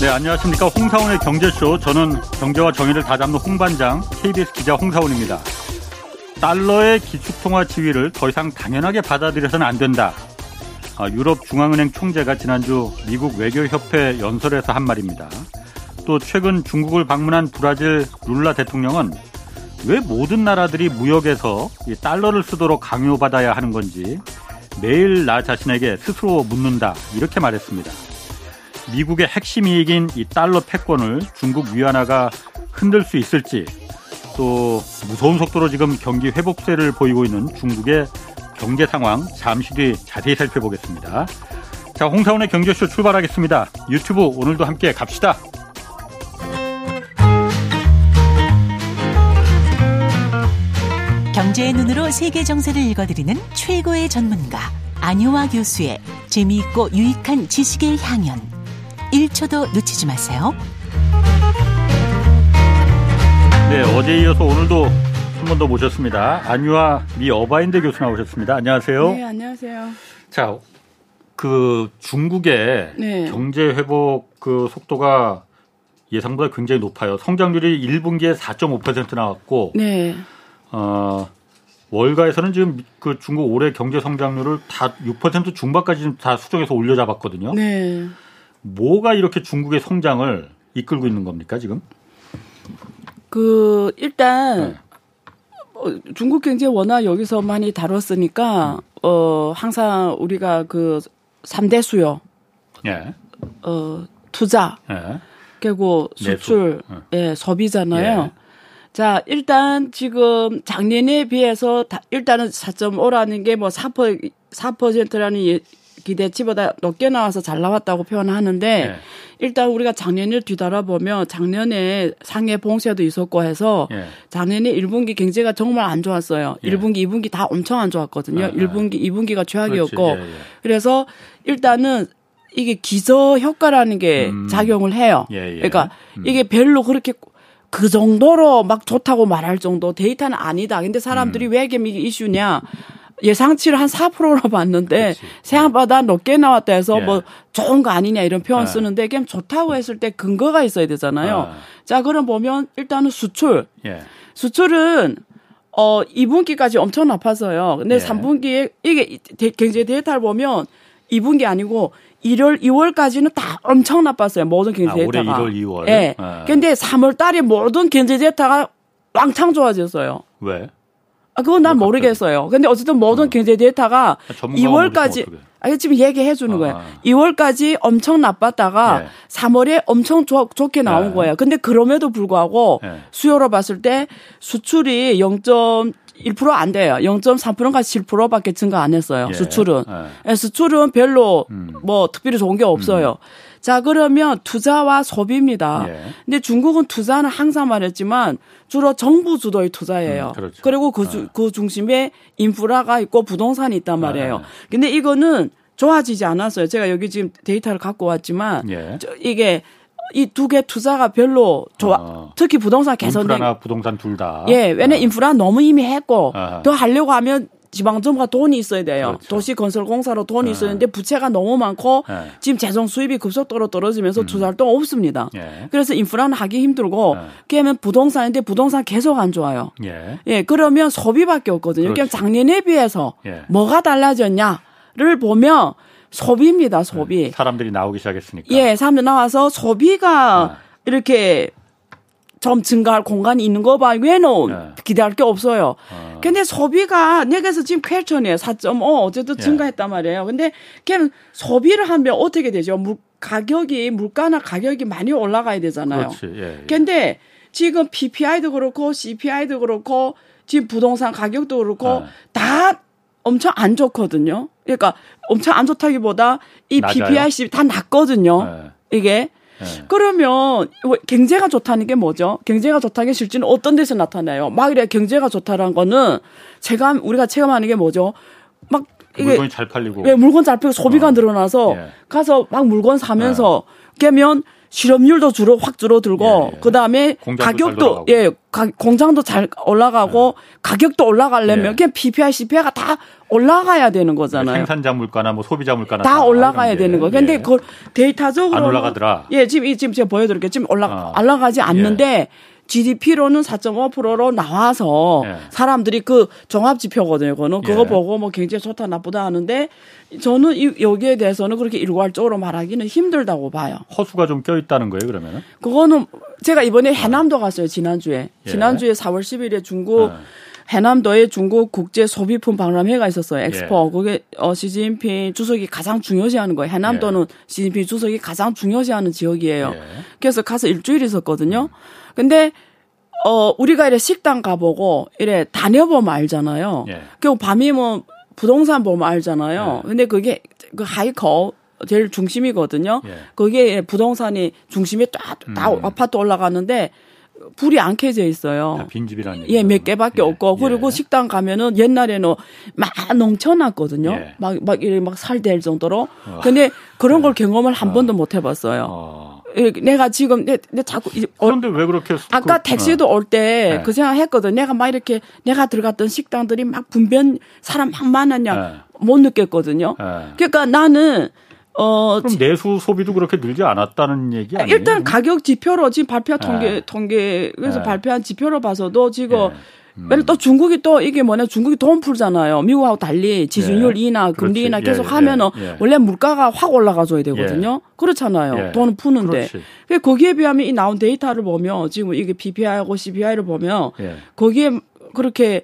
네, 안녕하십니까. 홍사원의 경제쇼. 저는 경제와 정의를 다잡는 홍반장, KBS 기자 홍사원입니다. 달러의 기축통화 지위를 더 이상 당연하게 받아들여서는 안 된다. 유럽중앙은행 총재가 지난주 미국 외교협회 연설에서 한 말입니다. 또 최근 중국을 방문한 브라질 룰라 대통령은 왜 모든 나라들이 무역에서 이 달러를 쓰도록 강요받아야 하는 건지 매일 나 자신에게 스스로 묻는다, 이렇게 말했습니다. 미국의 핵심 이익인 이 달러 패권을 중국 위안화가 흔들 수 있을지, 또 무서운 속도로 지금 경기 회복세를 보이고 있는 중국의 경제 상황 잠시 뒤 자세히 살펴보겠습니다. 자, 홍사원의 경제쇼 출발하겠습니다. 유튜브 오늘도 함께 갑시다. 경제의 눈으로 세계 정세를 읽어드리는 최고의 전문가 안유화 교수의 재미있고 유익한 지식의 향연. 1초도 놓치지 마세요. 네, 어제 이어서 오늘도 한 번 더 모셨습니다. 안유화 미 어바인대 교수 나오셨습니다. 안녕하세요. 네, 안녕하세요. 자, 그 중국의 경제 회복 그 속도가 예상보다 굉장히 높아요. 성장률이 1분기에 4.5% 나왔고, 월가에서는 지금 그 중국 올해 경제 성장률을 다 6% 중반까지 지금 다 수정해서 올려잡았거든요. 네. 뭐가 이렇게 중국의 성장을 이끌고 있는 겁니까, 지금? 일단, 중국 경제 워낙 여기서 많이 다뤘으니까, 항상 우리가 3대 수요, 투자, 그리고 수출, 소비잖아요. 자, 일단 지금 작년에 비해서 일단은 4.5라는 게 4%라는 기대치보다 높게 나와서 잘 나왔다고 표현하는데 일단 우리가 작년을 뒤돌아보면 작년에 상해 봉쇄도 있었고 해서 작년에 1분기 경제가 정말 안 좋았어요. 1분기, 2분기 다 엄청 안 좋았거든요. 1분기, 2분기가 최악이었고 그래서 일단은 이게 기저 효과라는 게 작용을 해요. 그러니까 이게 별로 그렇게 그 정도로 막 좋다고 말할 정도 데이터는 아니다. 근데 사람들이 왜 이게 이슈냐? 예상치를 한 4%로 봤는데 생각보다 높게 나왔다 해서 좋은 거 아니냐 이런 표현 쓰는데 그냥 좋다고 했을 때 근거가 있어야 되잖아요. 자, 그럼 보면 일단은 수출. 수출은 2분기까지 엄청 나빠서요. 근데 3분기에 이게 경제 데이터를 보면 2분기 아니고 1월, 2월까지는 다 엄청 나빴어요. 모든 경제 데이터가. 올해 1월, 2월. 예. 근데 3월 달에 모든 경제 데이터가 왕창 좋아졌어요. 왜? 그건 난 모르겠어요. 근데 어쨌든 모든 경제 데이터가 2월까지, 지금 얘기해 주는 거예요. 2월까지 엄청 나빴다가 3월에 엄청 좋게 나온 거예요. 근데 그럼에도 불구하고 수요로 봤을 때 수출이 0.1% 안 돼요. 0.3%인가 7%밖에 증가 안 했어요. 수출은. 수출은 별로 특별히 좋은 게 없어요. 자, 그러면 투자와 소비입니다. 근데 중국은 투자는 항상 말했지만 주로 정부 주도의 투자예요. 그렇죠. 그리고 그 중심에 인프라가 있고 부동산이 있단 말이에요. 근데 이거는 좋아지지 않았어요. 제가 여기 지금 데이터를 갖고 왔지만 이게 이 두 개 투자가 별로 좋아. 특히 부동산 개선된. 인프라나 부동산 둘 다. 예, 왜냐면 인프라 너무 이미 했고 더 하려고 하면 지방정부가 돈이 있어야 돼요. 도시건설공사로 돈이 있었는데 부채가 너무 많고 지금 재정 수입이 급속도로 떨어지면서 투자할 돈 없습니다. 그래서 인프라는 하기 힘들고 그러면 부동산인데 부동산 계속 안 좋아요. 그러면 소비밖에 없거든요. 그럼 작년에 비해서 뭐가 달라졌냐를 보면 소비입니다. 소비. 사람들이 나오기 시작했으니까. 예, 사람들 나와서 소비가 이렇게 좀 증가할 공간이 있는 거 봐. 왜는 기대할 게 없어요. 근데 소비가, 내가서 지금 퀘스천이에요. 4.5. 어쨌든 증가했단 말이에요. 근데 그냥 소비를 하면 어떻게 되죠? 물가나 가격이 많이 올라가야 되잖아요. 근데 지금 PPI도 그렇고, CPI도 그렇고, 지금 부동산 가격도 그렇고, 다 엄청 안 좋거든요. 그러니까 엄청 안 좋다기보다 이 PPI, CPI 다 낮거든요. 이게. 그러면 경제가 좋다는 게 뭐죠? 경제가 좋다는 게 실제는 어떤 데서 나타나요? 막 이래 경제가 좋다라는 거는 우리가 체감하는 게 뭐죠? 막 이게 물건이 잘 팔리고 소비가 늘어나서 가서 막 물건 사면서 그러면 실업률도 주로 확 줄어들고, 그 다음에 가격도, 공장도 잘 올라가고, 가격도 올라가려면 그냥 PPI, CPI가 다 올라가야 되는 거잖아요. 생산자 물가나 뭐 소비자 물가나 다 올라가야 되는 거예요. 그런데 그걸 데이터적으로. 안 올라가더라. 예, 지금 제가 보여드릴게요. 지금 올라가지 않는데, GDP로는 4.5%로 나와서 사람들이 그 종합지표거든요. 그거는 그거 보고 뭐 굉장히 좋다 나쁘다 하는데 저는 여기에 대해서는 그렇게 일괄적으로 말하기는 힘들다고 봐요. 허수가 좀 껴있다는 거예요, 그러면은? 그거는 제가 이번에 해남도 갔어요, 지난주에. 지난주에 4월 10일에 중국 해남도에 중국 국제 소비품 박람회가 있었어요. 엑스포. 그게 시진핑 주석이 가장 중요시하는 거예요. 해남도는 시진핑 주석이 가장 중요시하는 지역이에요. 그래서 가서 일주일 있었거든요. 근데 우리가 이래 식당 가보고 이래 다녀보면 알잖아요. 그리고 밤이면 부동산 보면 알잖아요. 근데 그게 그 하이커 제일 중심이거든요. 그게 부동산이 중심에 다 아파트 올라가는데. 불이 안 켜져 있어요. 다 빈집이라는 얘기죠. 예, 몇 개밖에 없고. 그리고 식당 가면은 옛날에는 막 넘쳐났거든요. 막 살될 정도로. 근데 그런 걸 경험을 한 번도 못 해봤어요. 내가 지금 내 자꾸 그런데 왜 그렇게 아까 택시도 올 때 그 생각 했거든. 내가 막 이렇게 내가 들어갔던 식당들이 막 분변 사람 막 많았냐 못 느꼈거든요. 그러니까 나는 그럼 내수 소비도 그렇게 늘지 않았다는 얘기 아니에요? 일단 가격 지표로 지금 발표 통계 그래서 발표한 지표로 봐서도 지금 왜냐면 또 중국이 또 이게 뭐냐 중국이 돈 풀잖아요. 미국하고 달리 지준율 인하 금리 인하 계속 하면은 원래 물가가 확 올라가줘야 되거든요. 그렇잖아요. 돈 푸는데 거기에 비하면 이 나온 데이터를 보면 지금 이게 PPI하고 CPI를 보면 거기에 그렇게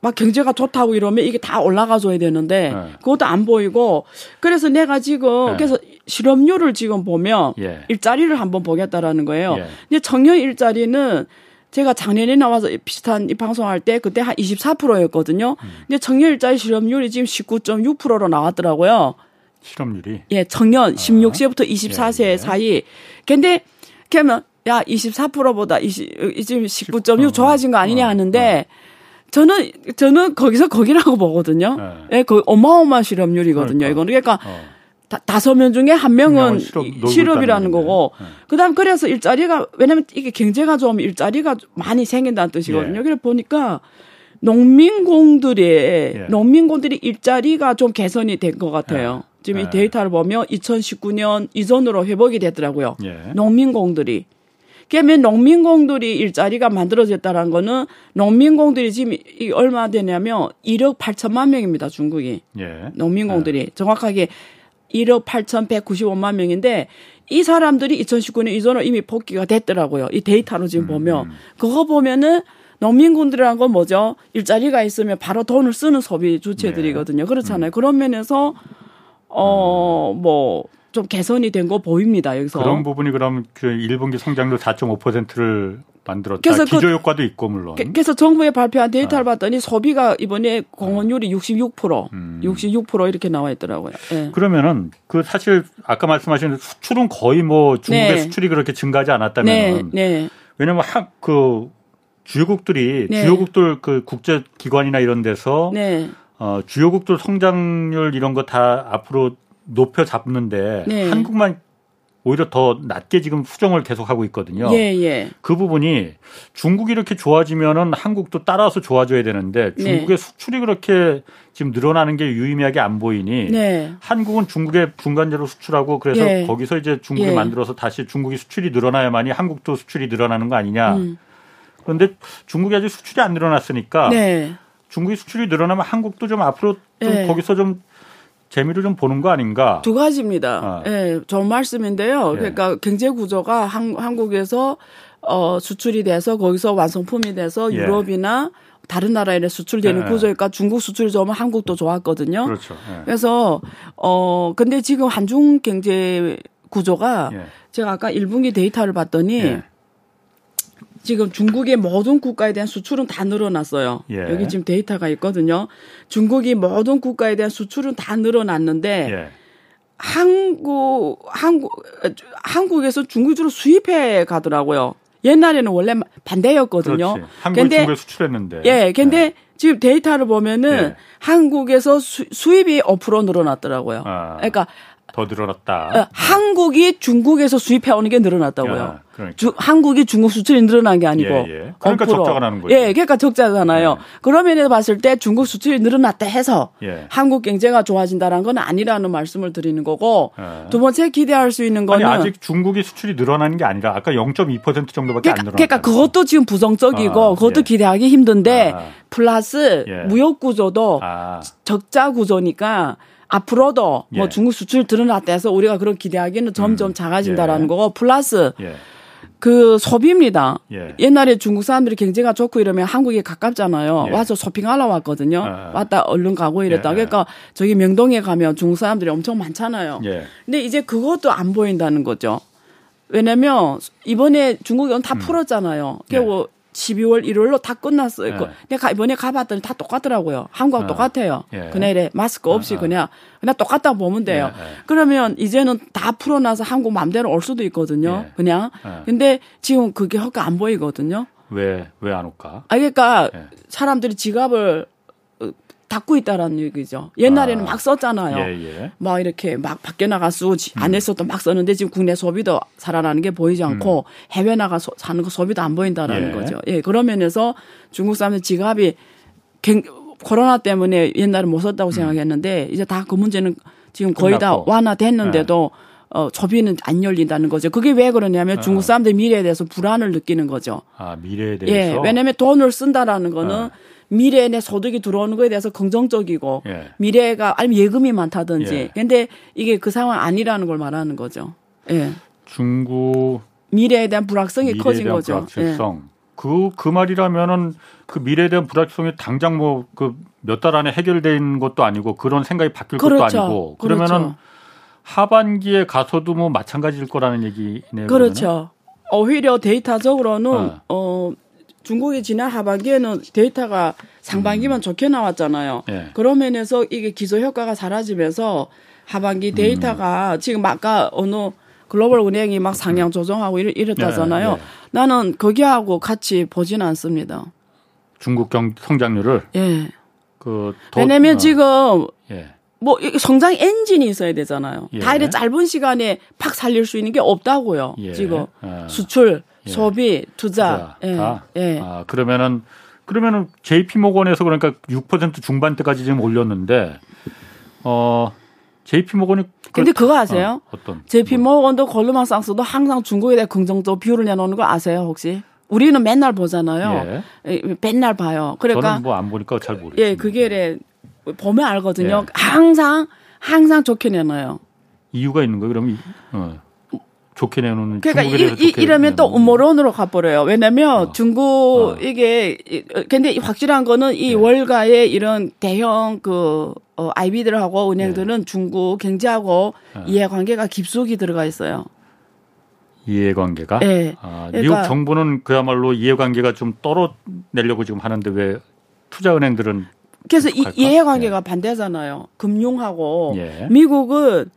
막 경제가 좋다고 이러면 이게 다 올라가줘야 되는데 그것도 안 보이고 그래서 내가 지금 그래서 실업률을 지금 보면 일자리를 한번 보겠다라는 거예요. 근데 청년 일자리는 제가 작년에 나와서 비슷한 이 방송할 때 그때 한 24%였거든요. 근데 청년 일자리 실업률이 지금 19.6%로 나왔더라고요. 실업률이? 예, 청년 16세부터 24세 사이. 근데 그러면 야 24%보다 지금 19.6 좋아진 거 아니냐 하는데. 저는 거기서 거기라고 보거든요. 예, 그 어마어마한 실업률이거든요. 이거는 그러니까 5명 중에 1명은 실업이라는 거고. 그다음 그래서 일자리가 왜냐면 이게 경제가 좀 일자리가 많이 생긴다는 뜻이거든요. 그래서 보니까 농민공들이 일자리가 좀 개선이 된 것 같아요. 지금 이 데이터를 보면 2019년 이전으로 회복이 됐더라고요. 농민공들이. 그러면 농민공들이 일자리가 만들어졌다는 거는 농민공들이 지금 얼마 되냐면 1억 8천만 명입니다. 중국이. 농민공들이. 정확하게 1억 8,195만 명인데 이 사람들이 2019년 이전으로 이미 복귀가 됐더라고요. 이 데이터로 지금 보면. 그거 보면은 농민공들이라는 건 뭐죠? 일자리가 있으면 바로 돈을 쓰는 소비 주체들이거든요. 그렇잖아요. 그런 면에서 좀 개선이 된 거 보입니다. 여기서 그런 부분이 그럼 그 1분기 성장률 4.5%를 만들었다. 그래서 기저 효과도 있고 물론. 그래서 정부에 발표한 데이터를 봤더니 소비가 이번에 공헌율이 66%, 66% 이렇게 나와 있더라고요. 네. 그러면은 그 사실 아까 말씀하신 수출은 거의 뭐 중국의 수출이 그렇게 증가하지 않았다면은 왜냐면 그 주요국들이 주요국들 그 국제 기관이나 이런 데서 주요국들 성장률 이런 거 다 앞으로 높여 잡는데 한국만 오히려 더 낮게 지금 수정을 계속하고 있거든요. 그 부분이 중국이 이렇게 좋아지면은 한국도 따라서 좋아져야 되는데 중국의 수출이 그렇게 지금 늘어나는 게 유의미하게 안 보이니 한국은 중국의 중간재로 수출하고 그래서 거기서 이제 중국이 만들어서 다시 중국이 수출이 늘어나야만이 한국도 수출이 늘어나는 거 아니냐. 그런데 중국이 아직 수출이 안 늘어났으니까 중국이 수출이 늘어나면 한국도 좀 앞으로 좀 거기서 좀 재미를 좀 보는 거 아닌가? 두 가지입니다. 예, 좋은 말씀인데요. 그러니까 경제 구조가 한국에서 수출이 돼서 거기서 완성품이 돼서 유럽이나 다른 나라에 수출되는 구조니까 중국 수출이 좋으면 한국도 좋았거든요. 그렇죠. 그래서 근데 지금 한중 경제 구조가 제가 아까 1분기 데이터를 봤더니 지금 중국의 모든 국가에 대한 수출은 다 늘어났어요. 여기 지금 데이터가 있거든요. 중국이 모든 국가에 대한 수출은 다 늘어났는데 한국에서 중국으로 수입해 가더라고요. 옛날에는 원래 반대였거든요. 한국이 중국에 수출했는데. 근데 지금 데이터를 보면은 한국에서 수입이 5% 늘어났더라고요. 그러니까 더 늘어났다. 한국이 중국에서 수입해오는 게 늘어났다고요. 야, 그러니까. 한국이 중국 수출이 늘어난 게 아니고. 예. 그러니까 적자가 나는 거예요. 예, 그러니까 적자잖아요. 예. 그러면서 봤을 때 중국 수출이 늘어났다 해서 예. 한국 경제가 좋아진다는 건 아니라는 말씀을 드리는 거고 예. 두 번째 기대할 수 있는 거는 아니, 아직 중국이 수출이 늘어나는 게 아니라 아까 0.2% 정도밖에 안 늘어났다. 그러니까 그것도 지금 부정적이고 그것도 예. 기대하기 힘든데 플러스 예. 무역 구조도 적자 구조니까 앞으로도 예. 뭐 중국 수출 늘어났다 해서 우리가 그런 기대하기는 점점 작아진다라는 예. 거고 플러스 예. 그 소비입니다. 예. 옛날에 중국 사람들이 경제가 좋고 이러면 한국에 가깝잖아요. 예. 와서 쇼핑하러 왔거든요. 왔다 얼른 가고 이랬다. 예. 그러니까 저기 명동에 가면 중국 사람들이 엄청 많잖아요. 예. 근데 이제 그것도 안 보인다는 거죠. 왜냐면 이번에 중국은 다 풀었잖아요. 결국 예. 12월 1월로 다 끝났어요. 예. 내가 이번에 가봤더니 다 똑같더라고요. 한국하고 똑같아요. 예. 그날에 마스크 없이 그냥 똑같다 보면 돼요. 예. 그러면 이제는 다 풀어놔서 한국 마음대로 올 수도 있거든요. 예. 그냥. 근데 지금 그게 허가 안 보이거든요. 왜 안 올까? 아, 그러니까 예. 사람들이 지갑을 닫고 있다라는 얘기죠. 옛날에는 막 썼잖아요. 예. 막 이렇게 막 밖에 나가서 안에서도 막 썼는데 지금 국내 소비도 살아나는 게 보이지 않고 해외 나가 사는 거 소비도 안 보인다라는 예. 거죠. 예, 그런 면에서 중국 사람들 지갑이 코로나 때문에 옛날에 못 썼다고 생각했는데 이제 다 그 문제는 지금 거의 끝났고. 다 완화됐는데도 소비는 안 열린다는 거죠. 그게 왜 그러냐면 중국 사람들 미래에 대해서 불안을 느끼는 거죠. 아, 미래에 대해서. 예, 왜냐하면 돈을 쓴다라는 거는 미래에 내 소득이 들어오는 거에 대해서 긍정적이고 예. 미래가 아니면 예금이 많다든지 그런데 예. 이게 그 상황 아니라는 걸 말하는 거죠. 예. 중국 미래에 대한 불확성이 커진 거죠. 불확실성. 예. 그 말이라면은 그 미래에 대한 불확실성이 당장 뭐 그 몇 달 안에 해결된 것도 아니고 그런 생각이 바뀔 것도 아니고 그러면은 하반기에 가서도 뭐 마찬가지일 거라는 얘기네요. 그렇죠. 그러면은? 오히려 데이터적으로는 중국이 지난 하반기에는 데이터가 상반기만 좋게 나왔잖아요. 예. 그런 면에서 이게 기저 효과가 사라지면서 하반기 데이터가 지금 아까 어느 글로벌 은행이 막 상향 조정하고 이랬다잖아요. 예. 나는 거기하고 같이 보진 않습니다. 중국 성장률을? 예. 왜냐면 지금 예. 뭐 성장 엔진이 있어야 되잖아요. 예. 다 이렇게 짧은 시간에 팍 살릴 수 있는 게 없다고요. 예. 지금 수출. 예. 소비, 투자. 예. 다. 예. 아, 그러면은 JP모건에서 그러니까 6% 중반대까지 지금 올렸는데 JP모건이 근데 그거 아세요? 어떤 JP모건도 골드만삭스도 항상 중국에 대해 긍정적 비율을 내놓는 거 아세요, 혹시? 우리는 맨날 보잖아요. 예. 맨날 봐요. 그러니까 저는 뭐 안 보니까 잘 모르겠어요. 예, 그게 보면 알거든요. 예. 항상 좋게 내놔요. 이유가 있는 거예요, 그러면? 좋게 내놓는 그러니까 이러면 또 음모론으로 가버려요. 왜냐하면 중국 이게 근데 확실한 거는 이 네. 월가의 이런 대형 IB들하고 은행들은 네. 중국 경제하고 이해관계가 깊숙이 들어가 있어요. 이해관계가? 네. 아, 미국 그러니까, 정부는 그야말로 이해관계가 좀 떨어내려고 지금 하는데 왜 투자은행들은 그래서 이해관계가 네. 반대잖아요. 금융하고 네. 미국은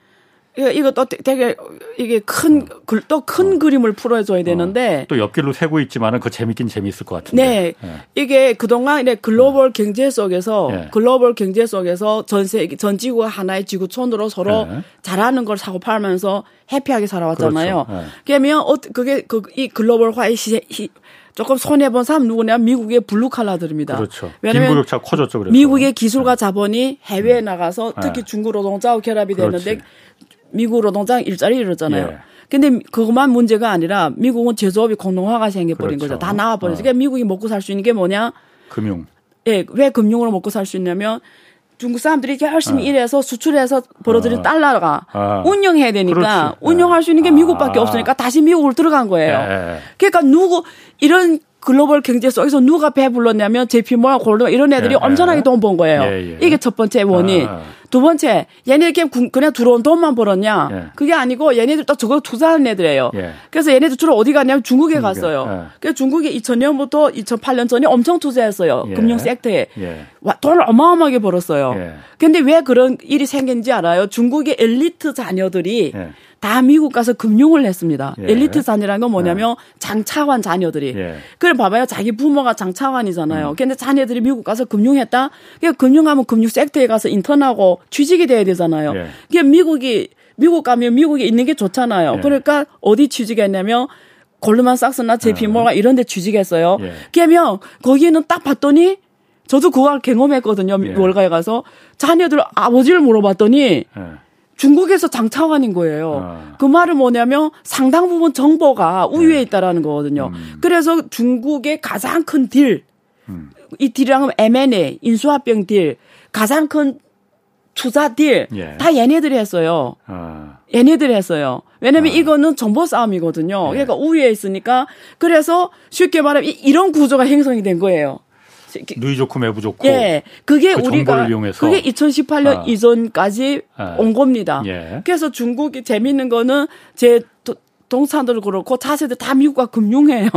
이거 또 되게 이게 큰 그림을 풀어줘야 되는데 또 옆길로 새고 있지만은 그 재밌긴 재밌을 것 같은데. 네, 예. 이게 그동안 글로벌 경제 속에서 예. 글로벌 경제 속에서 전 지구가 하나의 지구촌으로 서로 예. 잘하는 걸 사고 팔면서 해피하게 살아왔잖아요. 그렇죠. 예. 그러면 그게 이 글로벌화의 조금 손해본 사람 누구냐면 미국의 블루칼라들입니다. 그렇죠. 빈부격차가 커졌죠. 그래서. 미국의 기술과 자본이 해외에 나가서 특히 중국 노동자와 결합이 그렇지. 되는데 미국 노동자 일자리 잃었잖아요. 예. 근데 그것만 문제가 아니라 미국은 제조업이 공동화가 생겨버린 그렇죠. 거죠. 다 나와버렸어요. 그러니까 미국이 먹고 살 수 있는 게 뭐냐? 금융. 예, 왜 금융으로 먹고 살 수 있냐면 중국 사람들이 열심히 일해서 수출해서 벌어들인 달러가 운영해야 되니까 그렇지. 운영할 수 있는 게 미국밖에 없으니까 다시 미국으로 들어간 거예요. 예. 그러니까 이런 글로벌 경제 속에서 누가 배불렀냐면 JP모건 골드만 이런 애들이 엄청나게 돈 번 거예요. 예. 이게 첫 번째 원인. 두 번째, 얘네들 그냥 들어온 돈만 벌었냐? 예. 그게 아니고 얘네들 또 저거 투자하는 애들이에요. 예. 그래서 얘네들 주로 어디 갔냐면 중국에 갔어요. 예. 그래서 중국이 2000년부터 2008년 전에 엄청 투자했어요. 예. 금융 섹터에. 예. 돈을 어마어마하게 벌었어요. 그런데 왜 그런 일이 생긴지 알아요? 중국의 엘리트 자녀들이 다 미국 가서 금융을 했습니다. 예. 엘리트 자녀라는 건 뭐냐면 장차관 자녀들이. 그걸 봐봐요. 자기 부모가 장차관이잖아요. 그런데 자녀들이 미국 가서 금융했다. 그러니까 금융하면 금융 섹터에 가서 인턴하고 취직이 돼야 되잖아요. 그러니까 미국이 미국 가면 미국에 있는 게 좋잖아요. 예. 그러니까 어디 취직했냐면 골드만 삭스나 JP모건 이런 데 취직했어요. 예. 그러면 거기는 딱 봤더니 저도 그걸 경험했거든요. 예. 월가에 가서 자녀들 아버지를 물어봤더니 예. 중국에서 장차관인 거예요. 그 말은 뭐냐면 상당 부분 정보가 우위에 있다라는 거거든요. 그래서 중국의 가장 큰 딜, 이 딜이라면 M&A, 인수합병 딜, 가장 큰 투자 딜, 예. 다 얘네들이 했어요. 얘네들이 했어요. 왜냐면 이거는 정보 싸움이거든요. 예. 그러니까 우위에 있으니까. 그래서 쉽게 말하면 이런 구조가 형성이 된 거예요. 누이 좋고 매부 좋고. 예. 그게 그 우리가 이용해서. 그게 2018년 이전까지 온 겁니다. 예. 그래서 중국이 재밌는 거는 제 동산들 그렇고 자세들 다 미국과 금융해요.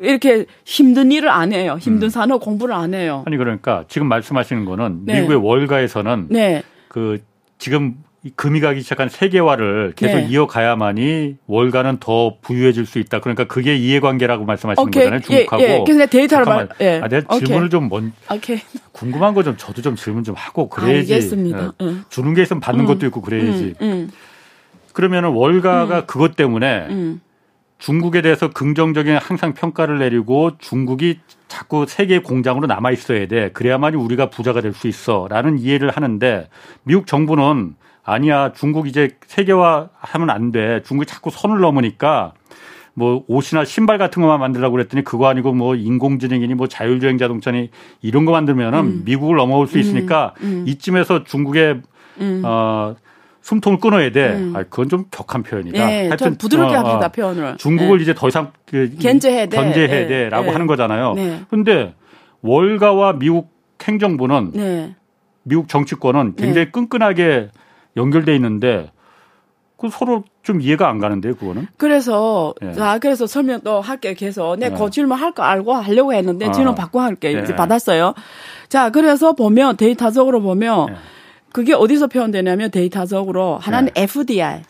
이렇게 힘든 일을 안 해요. 힘든 산업 공부를 안 해요. 아니 그러니까 지금 말씀하시는 거는 네. 미국의 월가에서는 네. 그 지금 금이 가기 시작한 세계화를 계속 네. 이어가야만이 월가는 더 부유해질 수 있다. 그러니까 그게 이해관계라고 말씀하시는 오케이. 거잖아요. 중국하고. 예, 예. 그냥 데이터를 예. 아, 내가 오케이. 질문을 좀 뭔 궁금한 거 좀 저도 좀 질문 좀 하고 그래야지. 알겠습니다. 주는 게 있으면 받는 것도 있고 그래야지. 그러면은 월가가 그것 때문에 중국에 대해서 긍정적인 항상 평가를 내리고 중국이 자꾸 세계의 공장으로 남아 있어야 돼. 그래야만이 우리가 부자가 될 수 있어라는 이해를 하는데 미국 정부는 아니야. 중국 이제 세계화 하면 안 돼. 중국이 자꾸 선을 넘으니까 뭐 옷이나 신발 같은 것만 만들라고 그랬더니 그거 아니고 뭐 인공지능이니 뭐 자율주행 자동차니 이런 거 만들면은 미국을 넘어올 수 있으니까 이쯤에서 중국의 숨통을 끊어야 돼. 아, 그건 좀 격한 표현이다. 예, 하여튼 부드럽게 합시다 표현을. 중국을 예. 이제 더 이상 견제해야 돼. 견제해야 돼라고 예. 하는 거잖아요. 그런데 네. 월가와 미국 행정부는 네. 미국 정치권은 굉장히 네. 끈끈하게 연결돼 있는데 그 서로 좀 이해가 안 가는데요, 그거는. 그래서 예. 아 그래서 설명 또 할게 계속. 내 그 질문 할 거 알고 하려고 했는데 질문 받고 할게 이제 예. 받았어요. 자 그래서 보면 데이터적으로 보면 예. 그게 어디서 표현되냐면 데이터적으로 하나는 예. FDI.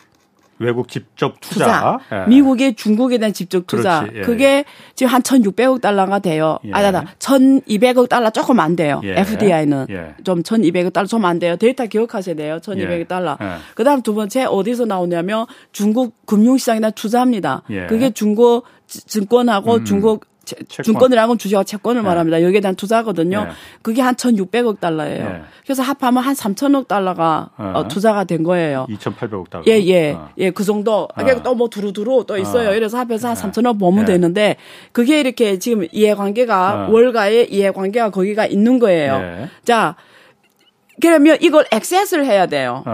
외국 직접 투자. 예. 미국이 중국에 대한 직접 투자. 예. 그게 지금 한 1,600억 달러가 돼요. 예. 아니다. 1,200억 달러 조금 안 돼요. 예. FDI는. 예. 좀 1,200억 달러 좀 안 돼요. 데이터 기억하셔야 돼요. 1,200억 예. 달러. 예. 그다음 두 번째 어디서 나오냐면 중국 금융시장이나 투자합니다. 예. 그게 중국 증권하고 중국 증권이라고 주식과 채권을 예. 말합니다. 여기에 대한 투자거든요. 예. 그게 한 1,600억 달러예요. 예. 그래서 합하면 한 3,000억 달러가 투자가 된 거예요. 2,800억 달러. 예, 예. 예, 그 정도. 또 뭐 두루두루 또 있어요. 이래서 합해서 한 3,000억 보면 예. 되는데 그게 이렇게 지금 이해관계가 월가의 이해관계가 거기가 있는 거예요. 예. 자, 그러면 이걸 액세스를 해야 돼요.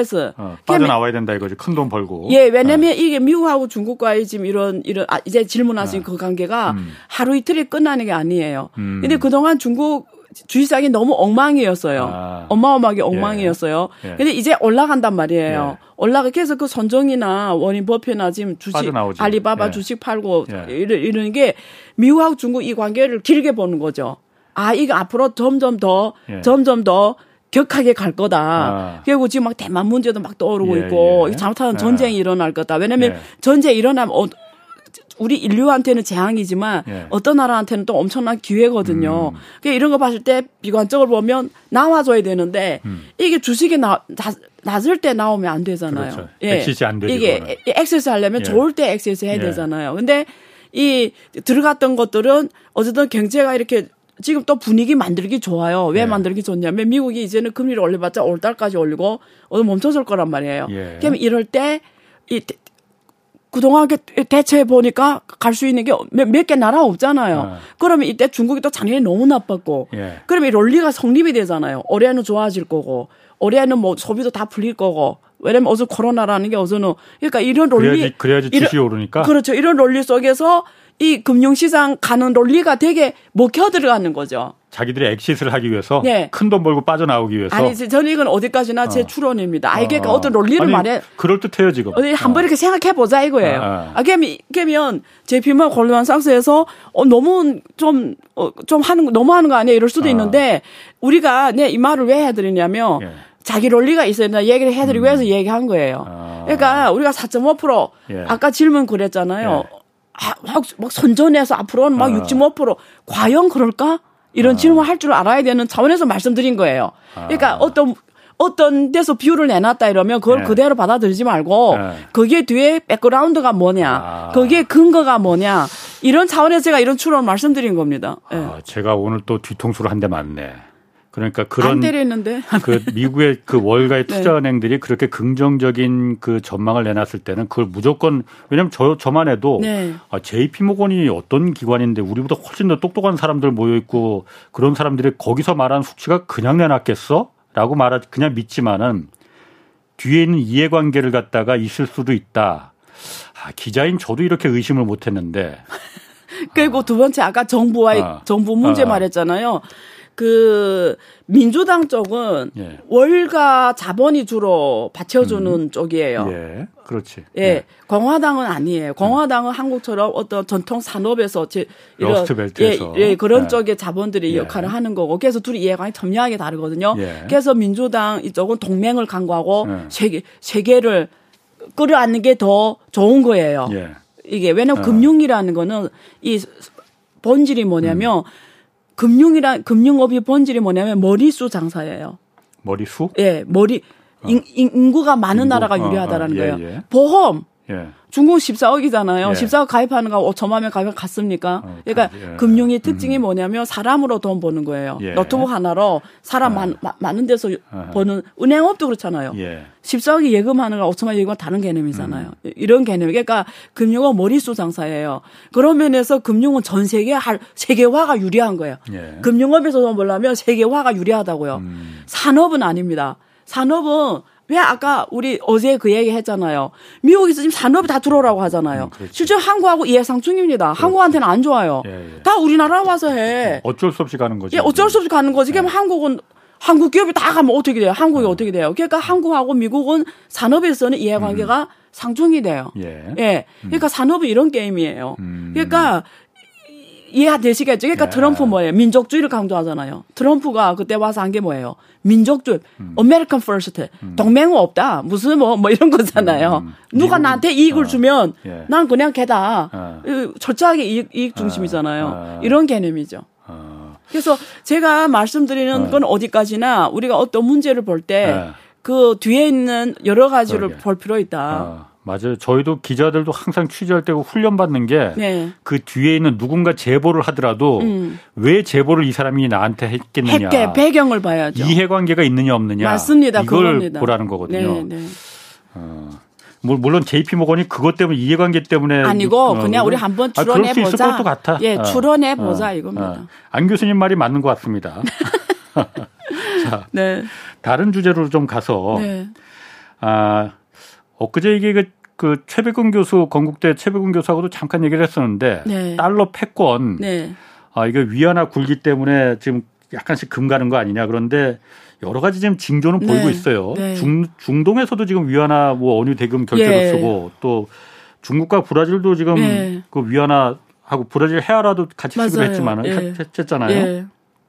액세스. 빠져나와야 된다 이거지. 큰 돈 벌고. 예, 왜냐면 이게 미국하고 중국과의 지금 이런, 이제 질문하신 그 관계가 하루 이틀이 끝나는 게 아니에요. 근데 그동안 중국 주식시장이 너무 엉망이었어요. 어마어마하게 엉망이었어요. 예. 근데 이제 올라간단 말이에요. 예. 계속 그 선정이나 워런 버핏이나 지금 주식, 빠져나오지. 알리바바 예. 주식 팔고 예. 이런 게 미국하고 중국 이 관계를 길게 보는 거죠. 아, 이거 앞으로 점점 더 격하게 갈 거다. 그리고 지금 막 대만 문제도 막 떠오르고 있고 잘못하면 전쟁이 일어날 거다. 왜냐하면 전쟁이 일어나면 우리 인류한테는 재앙이지만 어떤 나라한테는 또 엄청난 기회거든요. 그러니까 이런 거 봤을 때 비관적으로 보면 나와줘야 되는데 이게 주식이 낮을 때 나오면 안 되잖아요. 그렇죠. 예. 액세스 안 되죠. 이게 액세스 하려면 좋을 때 액세스 해야 되잖아요. 근데 이 들어갔던 것들은 어쨌든 경제가 이렇게 지금 또 분위기 만들기 좋아요. 왜 만들기 좋냐면 미국이 이제는 금리를 올려봤자 올 달까지 올리고 어느 멈춰설 거란 말이에요. 그러면 이럴 때 그동안 대처해 보니까 갈 수 있는 게 몇 개 나라 없잖아요. 그러면 이때 중국이 또 작년에 너무 나빴고 그러면 이 롤리가 성립이 되잖아요. 올해는 좋아질 거고 올해는 뭐 소비도 다 풀릴 거고 왜냐면 어제 코로나라는 게 어제는 그러니까 이런 롤리 그래야지 주식이 오르니까 그렇죠. 이런 롤리 속에서 이 금융시장 가는 논리가 되게 먹혀 들어가는 거죠. 자기들이 엑시트를 하기 위해서 큰 돈 벌고 빠져나오기 위해서. 아니, 저는 이건 어디까지나 제 추론입니다. 아, 이게 어떤 논리를 말해. 그럴듯해요, 지금. 한번 이렇게 생각해보자 이거예요. 그러면 JP만 골드만 삭스에서 너무 좀 하는, 너무 하는 거 아니에요? 이럴 수도 있는데 우리가 이 말을 왜 해드리냐면 자기 논리가 있어야 된다 얘기를 해드리기 위해서 얘기한 거예요. 그러니까 우리가 4.5% 아까 질문 그랬잖아요. 막 선전해서 앞으로는 막 65% 과연 그럴까? 이런 질문을 할 줄 알아야 되는 차원에서 말씀드린 거예요. 그러니까 어떤 어떤 데서 뷰를 내놨다 이러면 그걸 그대로 받아들이지 말고 그게 뒤에 백그라운드가 뭐냐, 그게 근거가 뭐냐, 이런 차원에서 제가 이런 추론을 말씀드린 겁니다. 예. 아, 제가 오늘 또 뒤통수를 한 대 맞네. 그러니까 그런 안 때렸는데. 그 미국의 그 월가의 투자은행들이 그렇게 긍정적인 그 전망을 내놨을 때는 그걸 무조건, 왜냐하면 저만 해도 아, JP모건이 어떤 기관인데 우리보다 훨씬 더 똑똑한 사람들 모여 있고 그런 사람들이 거기서 말한 수치가 그냥 내놨겠어? 라고 말하지, 그냥 믿지만은 뒤에 있는 이해관계를 갖다가 있을 수도 있다. 아, 기자인 저도 이렇게 의심을 못 했는데. 그리고 두 번째 아까 정부와의 정부 문제 말했잖아요. 그 민주당 쪽은 월가 자본이 주로 받쳐주는 쪽이에요. 예, 그렇지. 예, 공화당은 아니에요. 공화당은 한국처럼 어떤 전통 산업에서 이런 러스트벨트에서 그런 쪽의 자본들이 역할을 하는 거고, 그래서 둘이 이해관이 첨예하게 다르거든요. 그래서 민주당 이쪽은 동맹을 강구하고 세계를 끌어안는 게 더 좋은 거예요. 이게 왜냐하면 금융이라는 거는 이 본질이 뭐냐면. 금융업이 본질이 뭐냐면 머리수 장사예요. 머리수? 예, 인구가 많은 나라가 유리하다라는 거예요. 보험. 중국 14억이잖아요. 14억 가입하는 거 5천만 명 가입하면 갔습니까? 그러니까 금융의 특징이 뭐냐면 사람으로 돈 버는 거예요. 노트북 하나로 사람 많은 데서 버는 은행업도 그렇잖아요. 14억이 예금하는 거 5천만 예금과 다른 개념이잖아요. 이런 개념. 그러니까 금융은 머릿수 장사예요. 그런 면에서 금융은 전 세계화가 유리한 거예요. 금융업에서 돈 벌려면 세계화가 유리하다고요. 산업은 아닙니다. 산업은 왜 아까 우리 어제 그 얘기 했잖아요. 미국에서 지금 산업이 다 들어오라고 하잖아요. 실제 한국하고 이해상충입니다. 한국한테는 안 좋아요. 다 우리나라 와서 해. 어쩔 수 없이 가는 거지. 어쩔 수 없이 가는 거지. 그럼 한국은 한국 기업이 다 가면 어떻게 돼요? 한국이 어떻게 돼요? 그러니까 한국하고 미국은 산업에서는 이해관계가 상충이 돼요. 그러니까 산업은 이런 게임이에요. 그러니까 이해되시겠죠? 그러니까 트럼프 뭐예요? 민족주의를 강조하잖아요. 트럼프가 그때 와서 한 게 뭐예요? 민족주의, American First, 동맹은 없다. 무슨 뭐 이런 거잖아요. 누가 나한테 이익을 주면 난 그냥 걔다. 철저하게 이익 중심이잖아요. 이런 개념이죠. 그래서 제가 말씀드리는 건 어디까지나 우리가 어떤 문제를 볼 때 그 뒤에 있는 여러 가지를 볼 필요 있다. 맞아요. 저희도 기자들도 항상 취재할 때 훈련받는 게 그 뒤에 있는 누군가 제보를 하더라도 왜 제보를 이 사람이 나한테 했겠느냐. 배경을 봐야죠. 이해관계가 있느냐 없느냐. 맞습니다. 이걸 그겁니다. 보라는 거거든요. 물론 JP모건이 그것 때문에 이해관계 때문에. 아니고 그냥 우리 한번 추론해보자. 그럴 수 있을 것도 같아. 예, 추론해보자 이겁니다. 안 교수님 말이 맞는 것 같습니다. 자, 다른 주제로 좀 가서. 엊그제 이게 그 최백근 교수, 건국대 최백근 교수하고도 잠깐 얘기를 했었는데 달러 패권, 아, 이거 위안화 굴기 때문에 지금 약간씩 금가는 거 아니냐. 그런데 여러 가지 지금 징조는 보이고 있어요. 중동에서도 지금 위안화 뭐 원유 대금 결제로 쓰고 또 중국과 브라질도 지금 그 위안화하고 브라질 헤아라도 같이 쓰기로 했지만 했잖아요.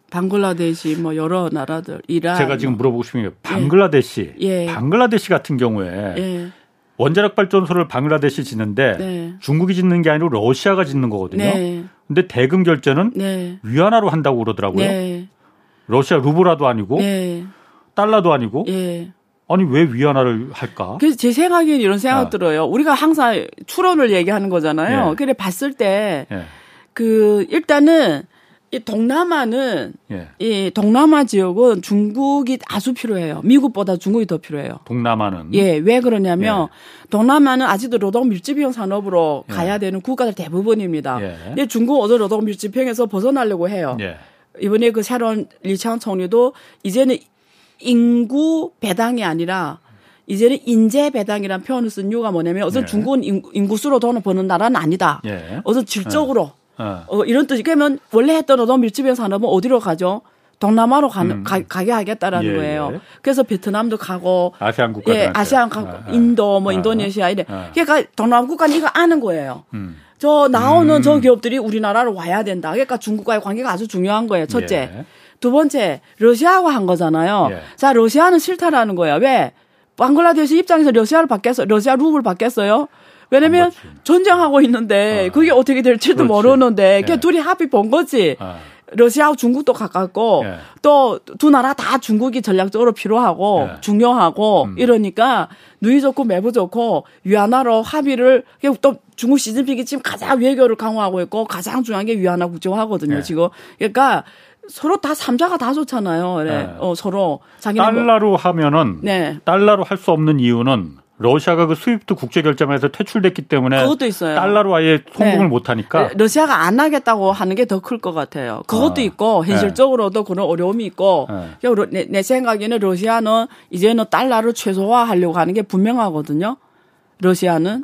방글라데시 뭐 여러 나라들 이란 제가 지금 물어보고 싶은 게 방글라데시 방글라데시 같은 경우에 원자력 발전소를 방글라데시 짓는데 중국이 짓는 게 아니고 러시아가 짓는 거거든요. 근데 대금 결제는 위안화로 한다고 그러더라고요. 러시아 루블라도 아니고 달러도 아니고 아니 왜 위안화를 할까? 그래서 제 생각에는 이런 생각 들어요. 우리가 항상 추론을 얘기하는 거잖아요. 그래 봤을 때 그 일단은 이 동남아는 이 동남아 지역은 중국이 아주 필요해요. 미국보다 중국이 더 필요해요. 동남아는 왜 그러냐면 동남아는 아직도 노동 밀집형 산업으로 가야 되는 국가들 대부분입니다. 근데 중국은 어제 노동 밀집형에서 벗어나려고 해요. 이번에 그 새로운 리창 총리도 이제는 인구 배당이 아니라 이제는 인재 배당이라는 표현을 쓴 이유가 뭐냐면 어제 중국은 인구수로 돈을 버는 나라는 아니다. 어제 질적으로 이런 뜻이. 그러면 원래 했던 노동 밀집형 산업은 어디로 가죠? 동남아로 가게 하겠다라는 거예요. 그래서 베트남도 가고 아시안 국가, 아시안 가고 인도, 뭐 인도네시아 이래. 그러니까 동남아 국가는 이거 아는 거예요. 저 나오는 저 기업들이 우리나라로 와야 된다. 그러니까 중국과의 관계가 아주 중요한 거예요. 첫째, 두 번째 러시아하고 한 거잖아요. 자, 러시아는 싫다라는 거예요. 왜? 방글라데시 입장에서 러시아를 받겠어요? 러시아 루블 받겠어요? 왜냐면 전쟁하고 있는데 그게 어떻게 될지도 모르는데 그냥 둘이 합의 본 거지. 러시아하고 중국도 가깝고 예. 또 두 나라 다 중국이 전략적으로 필요하고 예. 중요하고 이러니까 누이 좋고 매부 좋고 위안화로 합의를 또 중국 시진핑이 지금 가장 외교를 강화하고 있고 가장 중요한 게 위안화 국제화거든요. 예. 지금 그러니까 서로 다 삼자가 다 좋잖아요. 네. 네. 서로 자기는 달러로 뭐. 하면은 네. 달러로 할 수 없는 이유는 러시아가 그 스위프트 국제 결제망에서 퇴출됐기 때문에 그것도 있어요. 달러로 아예 성공을 네. 못 하니까 러시아가 안 하겠다고 하는 게 더 클 것 같아요. 그것도 있고 현실적으로도 네. 그런 어려움이 있고 네. 내 생각에는 러시아는 이제는 달러를 최소화하려고 하는 게 분명하거든요. 러시아는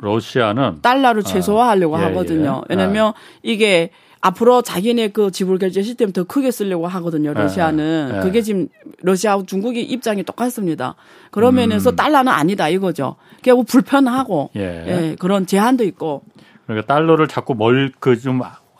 달러를 최소화하려고 하거든요. 왜냐하면 이게 앞으로 자기네 그 지불 결제 시스템 더 크게 쓰려고 하거든요. 러시아는. 네. 그게 지금 러시아하고 중국이 입장이 똑같습니다. 그런 면에서 달러는 아니다 이거죠. 결국 불편하고 예, 그런 제한도 있고. 그러니까 달러를 자꾸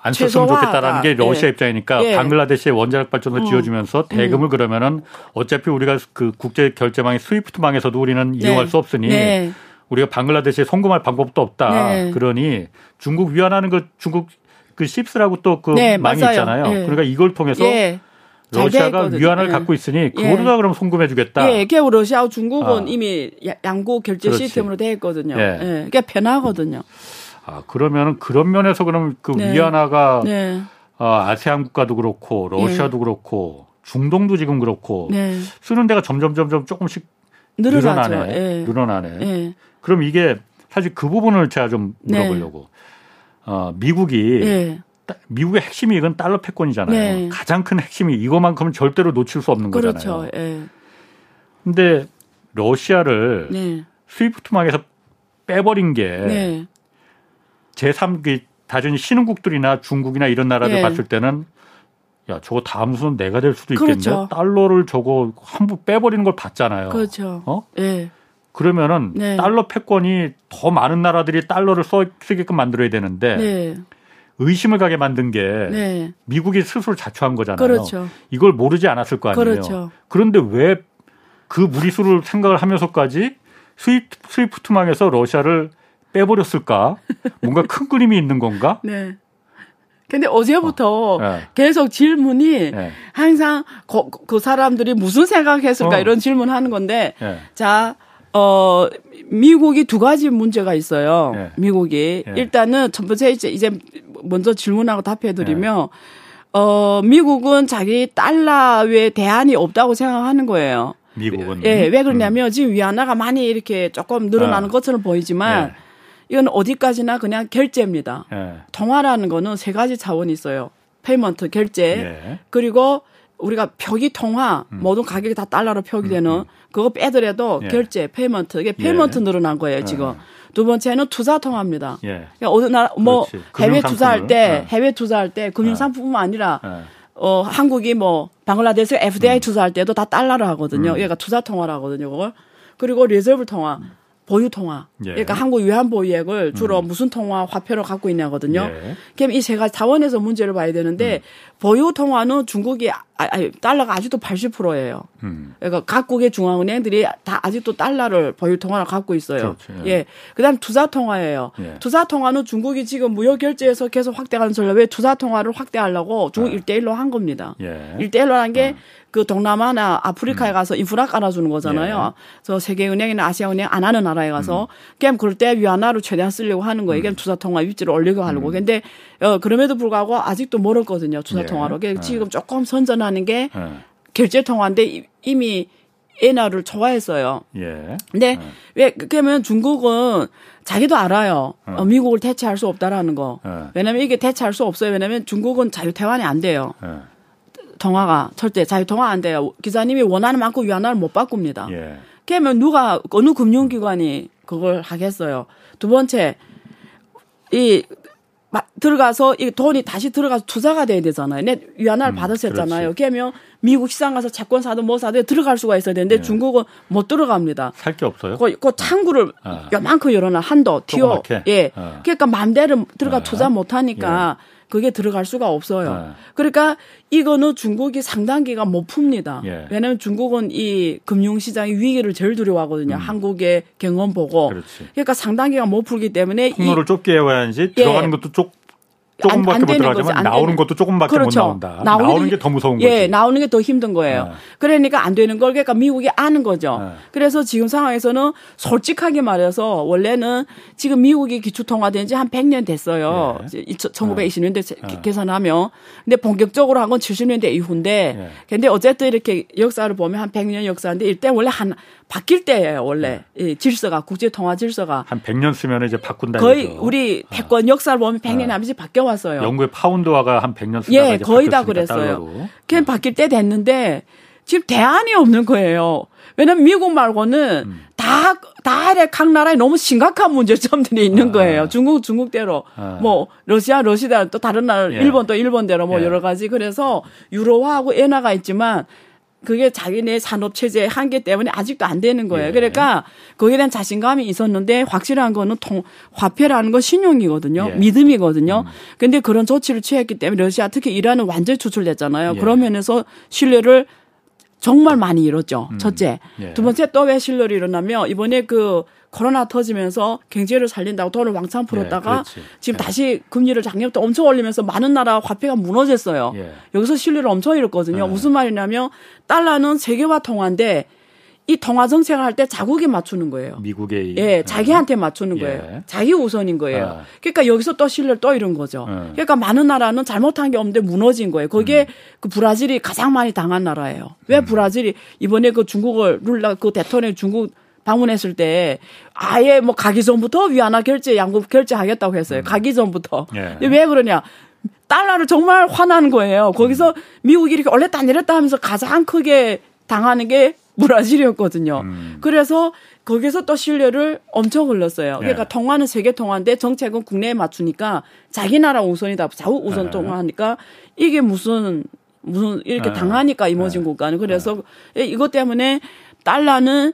안 썼으면 좋겠다라는 게 러시아 입장이니까 방글라데시의 원자력 발전소 지어주면서 대금을 그러면은 어차피 우리가 그 국제 결제망의 스위프트망에서도 우리는 이용할 수 없으니. 네. 우리가 방글라데시에 송금할 방법도 없다. 네. 그러니 중국 위안하는 걸 중국 그 씹스라고 또 그 네, 망이 맞아요. 있잖아요. 네. 그러니까 이걸 통해서 러시아가 위안을 갖고 있으니 그거를 다 그럼 송금해주겠다. 예, 그 러시아와 중국은 이미 양국 결제 시스템으로 돼 있거든요. 예, 그게 편하거든요. 아 그러면은 그런 면에서 그럼 그 위안화가 아세안 국가도 그렇고 러시아도 그렇고 중동도 지금 그렇고 쓰는 데가 점점 조금씩 늘어나네. 예. 늘어나네. 예. 그럼 이게 사실 그 부분을 제가 좀 물어보려고. 미국이 미국의 핵심이 이건 달러 패권이잖아요. 네. 가장 큰 핵심이 이거만큼은 절대로 놓칠 수 없는 거잖아요. 그런데 러시아를 스위프트망에서 빼버린 게 제3기 다른 신흥국들이나 중국이나 이런 나라들 봤을 때는 야 저거 다음 수는 내가 될 수도 있겠는데 달러를 저거 한부 빼버리는 걸 봤잖아요. 그렇죠. 그러면은 달러 패권이 더 많은 나라들이 달러를 쓰게끔 만들어야 되는데 의심을 가게 만든 게 미국이 스스로 자초한 거잖아요. 그렇죠. 이걸 모르지 않았을 거 아니에요. 그렇죠. 그런데 왜 그 무리수를 생각을 하면서까지 스위프트망에서 러시아를 빼버렸을까? 뭔가 큰 그림이 있는 건가? 네. 근데 어제부터 계속 질문이 항상 그 사람들이 무슨 생각했을까 이런 질문하는 건데 자. 미국이 두 가지 문제가 있어요. 미국이. 일단은 첫 번째 이제 먼저 질문하고 답해드리면 미국은 자기 달러에 대안이 없다고 생각하는 거예요. 미국은. 예, 왜 그러냐면 지금 위안화가 많이 이렇게 조금 늘어나는 것처럼 보이지만 이건 어디까지나 그냥 결제입니다. 통화라는 거는 세 가지 차원이 있어요. 페이먼트, 결제 그리고 우리가 표기 통화 모든 가격이 다 달러로 표기되는 그거 빼더라도 결제, 페이먼트 이게 페이먼트 늘어난 거예요 지금. 두 번째는 투자 통화입니다. 그러니까 어느 나라 뭐 해외 투자할 때 금융 상품뿐만 아니라 한국이 뭐 방글라데시 FDI 투자할 때도 다 달러로 하거든요. 그러니까 투자 통화라거든요 그걸. 그리고 리저브 통화, 보유 통화. 그러니까 한국 외환 보유액을 주로 무슨 통화 화폐로 갖고 있냐거든요. 그럼 이 세 가지 차원에서 문제를 봐야 되는데 보유 통화는 중국이 달러가 아직도 80%예요. 그러니까 각국의 중앙은행들이 다 아직도 달러를 보유 통화로 갖고 있어요. 그렇죠. 예. 그다음 투자 통화예요. 투자 통화는 중국이 지금 무역 결제에서 계속 확대하는 전략에 투자 통화를 확대하려고 중국 일대일로 한 겁니다. 일대일로란 게 그 동남아나 아프리카에 가서 인프라 깔아주는 거잖아요. 그래서 세계은행이나 아시아은행 안 하는 나라에 가서 그냥 그럴 때 위안화로 최대한 쓰려고 하는 거예요. 그냥 투자 통화 위치를 올리고 하려고. 그런데 그럼에도 불구하고 아직도 멀었거든요. 투자 통화로. 그러니까 지금 조금 선전한 게 결제 통화인데 이미 엔화를 좋아했어요. 근데 왜 그러면 중국은 자기도 알아요. 미국을 대체할 수 없다라는 거. 왜냐면 이게 대체할 수 없어요. 왜냐면 중국은 자유 태환이 안 돼요. 통화가 절대 자유 통화 안 돼요. 기자님이 원하는 만큼 위안화를 못 바꿉니다. 그러면 누가 어느 금융기관이 그걸 하겠어요. 두 번째 들어가서 이 돈이 다시 들어가서 투자가 돼야 되잖아요. 내 위안화를 받았었잖아요. 그러면 미국 시장 가서 채권 사도 뭐 사도 들어갈 수가 있어야 되는데 중국은 못 들어갑니다. 살 게 없어요. 그 창구를 요만큼 열어놔 한도 티오. 그러니까 마음대로 들어가 투자 못 하니까 그게 들어갈 수가 없어요. 그러니까 이거는 중국이 상당 기간 못 풉니다. 왜냐하면 중국은 이 금융시장의 위기를 제일 두려워하거든요. 한국의 경험 보고. 그러니까 상당 기간 못 풀기 때문에 통로를 좁게 해야지 들어가는 것도 조금밖에 못 들어가지만 나오는 것도 조금밖에 그렇죠. 못 나온다. 나오는 게 더 무서운 거죠. 예, 나오는 게 더 힘든 거예요. 네. 그러니까 안 되는 걸 그러니까 미국이 아는 거죠. 네. 그래서 지금 상황에서는 솔직하게 말해서 원래는 지금 미국이 기축통화된 지 한 100년 됐어요. 네. 1920년대 네. 계산하면. 근데 본격적으로 한 건 70년대 이후인데 네. 근데 어쨌든 이렇게 역사를 보면 한 100년 역사인데 이때 원래 한 바뀔 때예요. 원래 네. 이 질서가 국제통화 질서가. 한 100년 쓰면 이제 바꾼다는 거죠. 거의 우리 태권 역사를 보면 100년 남짓 바뀌어왔어요. 영국의 파운드화가 한 100년 쓰다가 예, 거의 다 그랬어요. 그냥 바뀔 때 됐는데 지금 대안이 없는 거예요. 왜냐하면 미국 말고는 각 나라에 너무 심각한 문제점들이 있는 거예요. 중국대로. 뭐, 러시아대로 또 다른 나라, 예. 일본대로 뭐 예. 여러 가지. 그래서 유로화하고 엔화가 있지만 그게 자기네 산업체제의 한계 때문에 아직도 안 되는 거예요. 예. 그러니까 거기에 대한 자신감이 있었는데 확실한 거는 화폐라는 건 신용이거든요. 예. 믿음이거든요. 그런데 그런 조치를 취했기 때문에 러시아 특히 이란은 완전히 추출됐잖아요. 예. 그런 면에서 신뢰를 정말 많이 잃었죠. 첫째. 예. 두 번째 또 왜 신뢰를 잃었냐면 이번에 그 코로나 터지면서 경제를 살린다고 돈을 왕창 풀었다가 예, 지금 예. 다시 금리를 작년부터 엄청 올리면서 많은 나라 화폐가 무너졌어요. 예. 여기서 신뢰를 엄청 잃었거든요. 예. 무슨 말이냐면 달러는 세계화 통화인데 이 통화 정책을 할 때 자국이 맞추는 거예요. 미국의 예, 자기한테 맞추는 거예요. 예. 자기 우선인 거예요. 아. 그러니까 여기서 또 신뢰를 또 잃은 거죠. 그러니까 많은 나라는 잘못한 게 없는데 무너진 거예요. 거기에 그 브라질이 가장 많이 당한 나라예요. 왜 브라질이 이번에 그 중국을 룰라 그 대통령이 중국 방문했을 때 아예 뭐 가기 전부터 위안화 결제 양국 결제하겠다고 했어요. 가기 전부터. 예. 왜 그러냐? 달러를 정말 화난 거예요. 거기서 미국이 이렇게 올렸다 내렸다 하면서 가장 크게 당하는 게 브라질이었거든요. 그래서 거기서 또 신뢰를 엄청 흘렸어요. 그러니까 예. 통화는 세계 통화인데 정책은 국내에 맞추니까 자기 나라 우선이다. 자국 우선 예. 통화하니까 이게 무슨 이렇게 예. 당하니까 이머징 예. 국가는. 그래서 예. 이것 때문에 달러는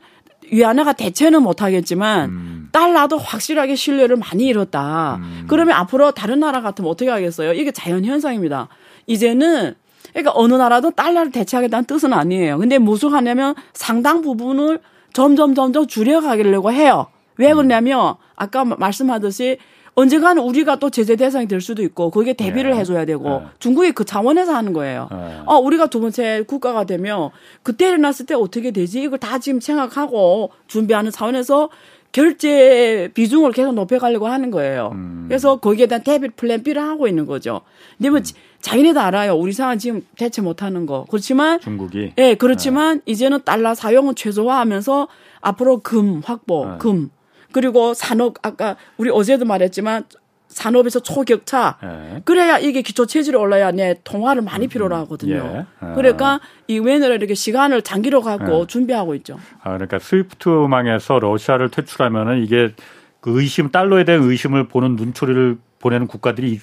위안화가 대체는 못하겠지만 달러도 확실하게 신뢰를 많이 잃었다. 그러면 앞으로 다른 나라 같으면 어떻게 하겠어요? 이게 자연현상입니다. 이제는 그러니까 어느 나라도 달러를 대체하겠다는 뜻은 아니에요. 근데 무슨 하냐면 상당 부분을 점점 줄여가려고 해요. 왜 그러냐면 아까 말씀하듯이 언젠가는 우리가 또 제재 대상이 될 수도 있고 거기에 대비를 예. 해줘야 되고 예. 중국이 그 차원에서 하는 거예요. 예. 우리가 두 번째 국가가 되면 그때 일어났을 때 어떻게 되지? 이걸 다 지금 생각하고 준비하는 차원에서 결제 비중을 계속 높여가려고 하는 거예요. 그래서 거기에 대한 대비 플랜 B를 하고 있는 거죠. 근데 뭐 자기네도 알아요. 우리 상황 지금 대체 못하는 거. 그렇지만 중국이 예, 그렇지만 예. 이제는 달러 사용은 최소화하면서 앞으로 금 확보, 예. 금 그리고 산업 아까 우리 어제도 말했지만 산업에서 초격차 예. 그래야 이게 기초 체질이 올라야 내 통화를 많이 필요로 하거든요. 예. 그러니까 이 외에는 이렇게 시간을 장기로 갖고 예. 준비하고 있죠. 그러니까 스위프트망에서 러시아를 퇴출하면은 이게 그 달러에 대한 의심을 보는 눈초리를 보내는 국가들이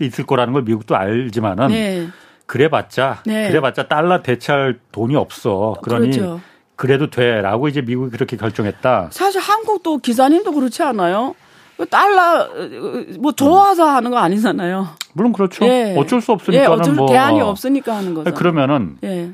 있을 거라는 걸 미국도 알지만은 네. 그래봤자 달러 대체할 돈이 없어. 그러니. 그렇죠. 그래도 돼라고 이제 미국이 그렇게 결정했다. 사실 한국도 기자님도 그렇지 않아요? 달러 뭐 좋아서 하는 거 아니잖아요. 물론 그렇죠. 예. 어쩔 수 없으니까. 예, 어쩔 뭐 대안이 없으니까 하는 거죠. 그러면은 예.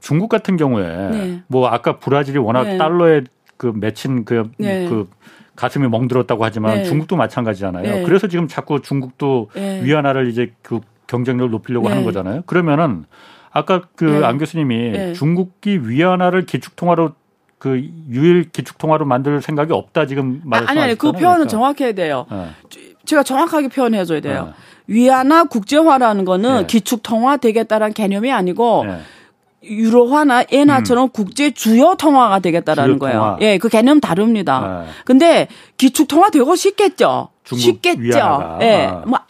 중국 같은 경우에 예. 뭐 아까 브라질이 워낙 예. 달러에 그 맺힌 예. 그 가슴이 멍들었다고 하지만 예. 중국도 마찬가지잖아요. 예. 그래서 지금 자꾸 중국도 예. 위안화를 이제 그 경쟁력을 높이려고 예. 하는 거잖아요. 그러면은. 아까 그 안 교수님이 중국이 위안화를 기축통화로 그 유일 기축통화로 만들 생각이 없다 지금 말씀하셨잖아요. 아니 그 표현은 그러니까. 정확해야 돼요. 네. 제가 정확하게 표현해줘야 돼요. 네. 위안화 국제화라는 거는 네. 기축통화 되겠다라는 개념이 아니고 네. 유로화나 엔화처럼 국제 주요 통화가 되겠다라는 거예요. 예, 그 개념 다릅니다. 네. 근데 기축통화 되고 싶겠죠. 쉽겠죠. 예. 뭐,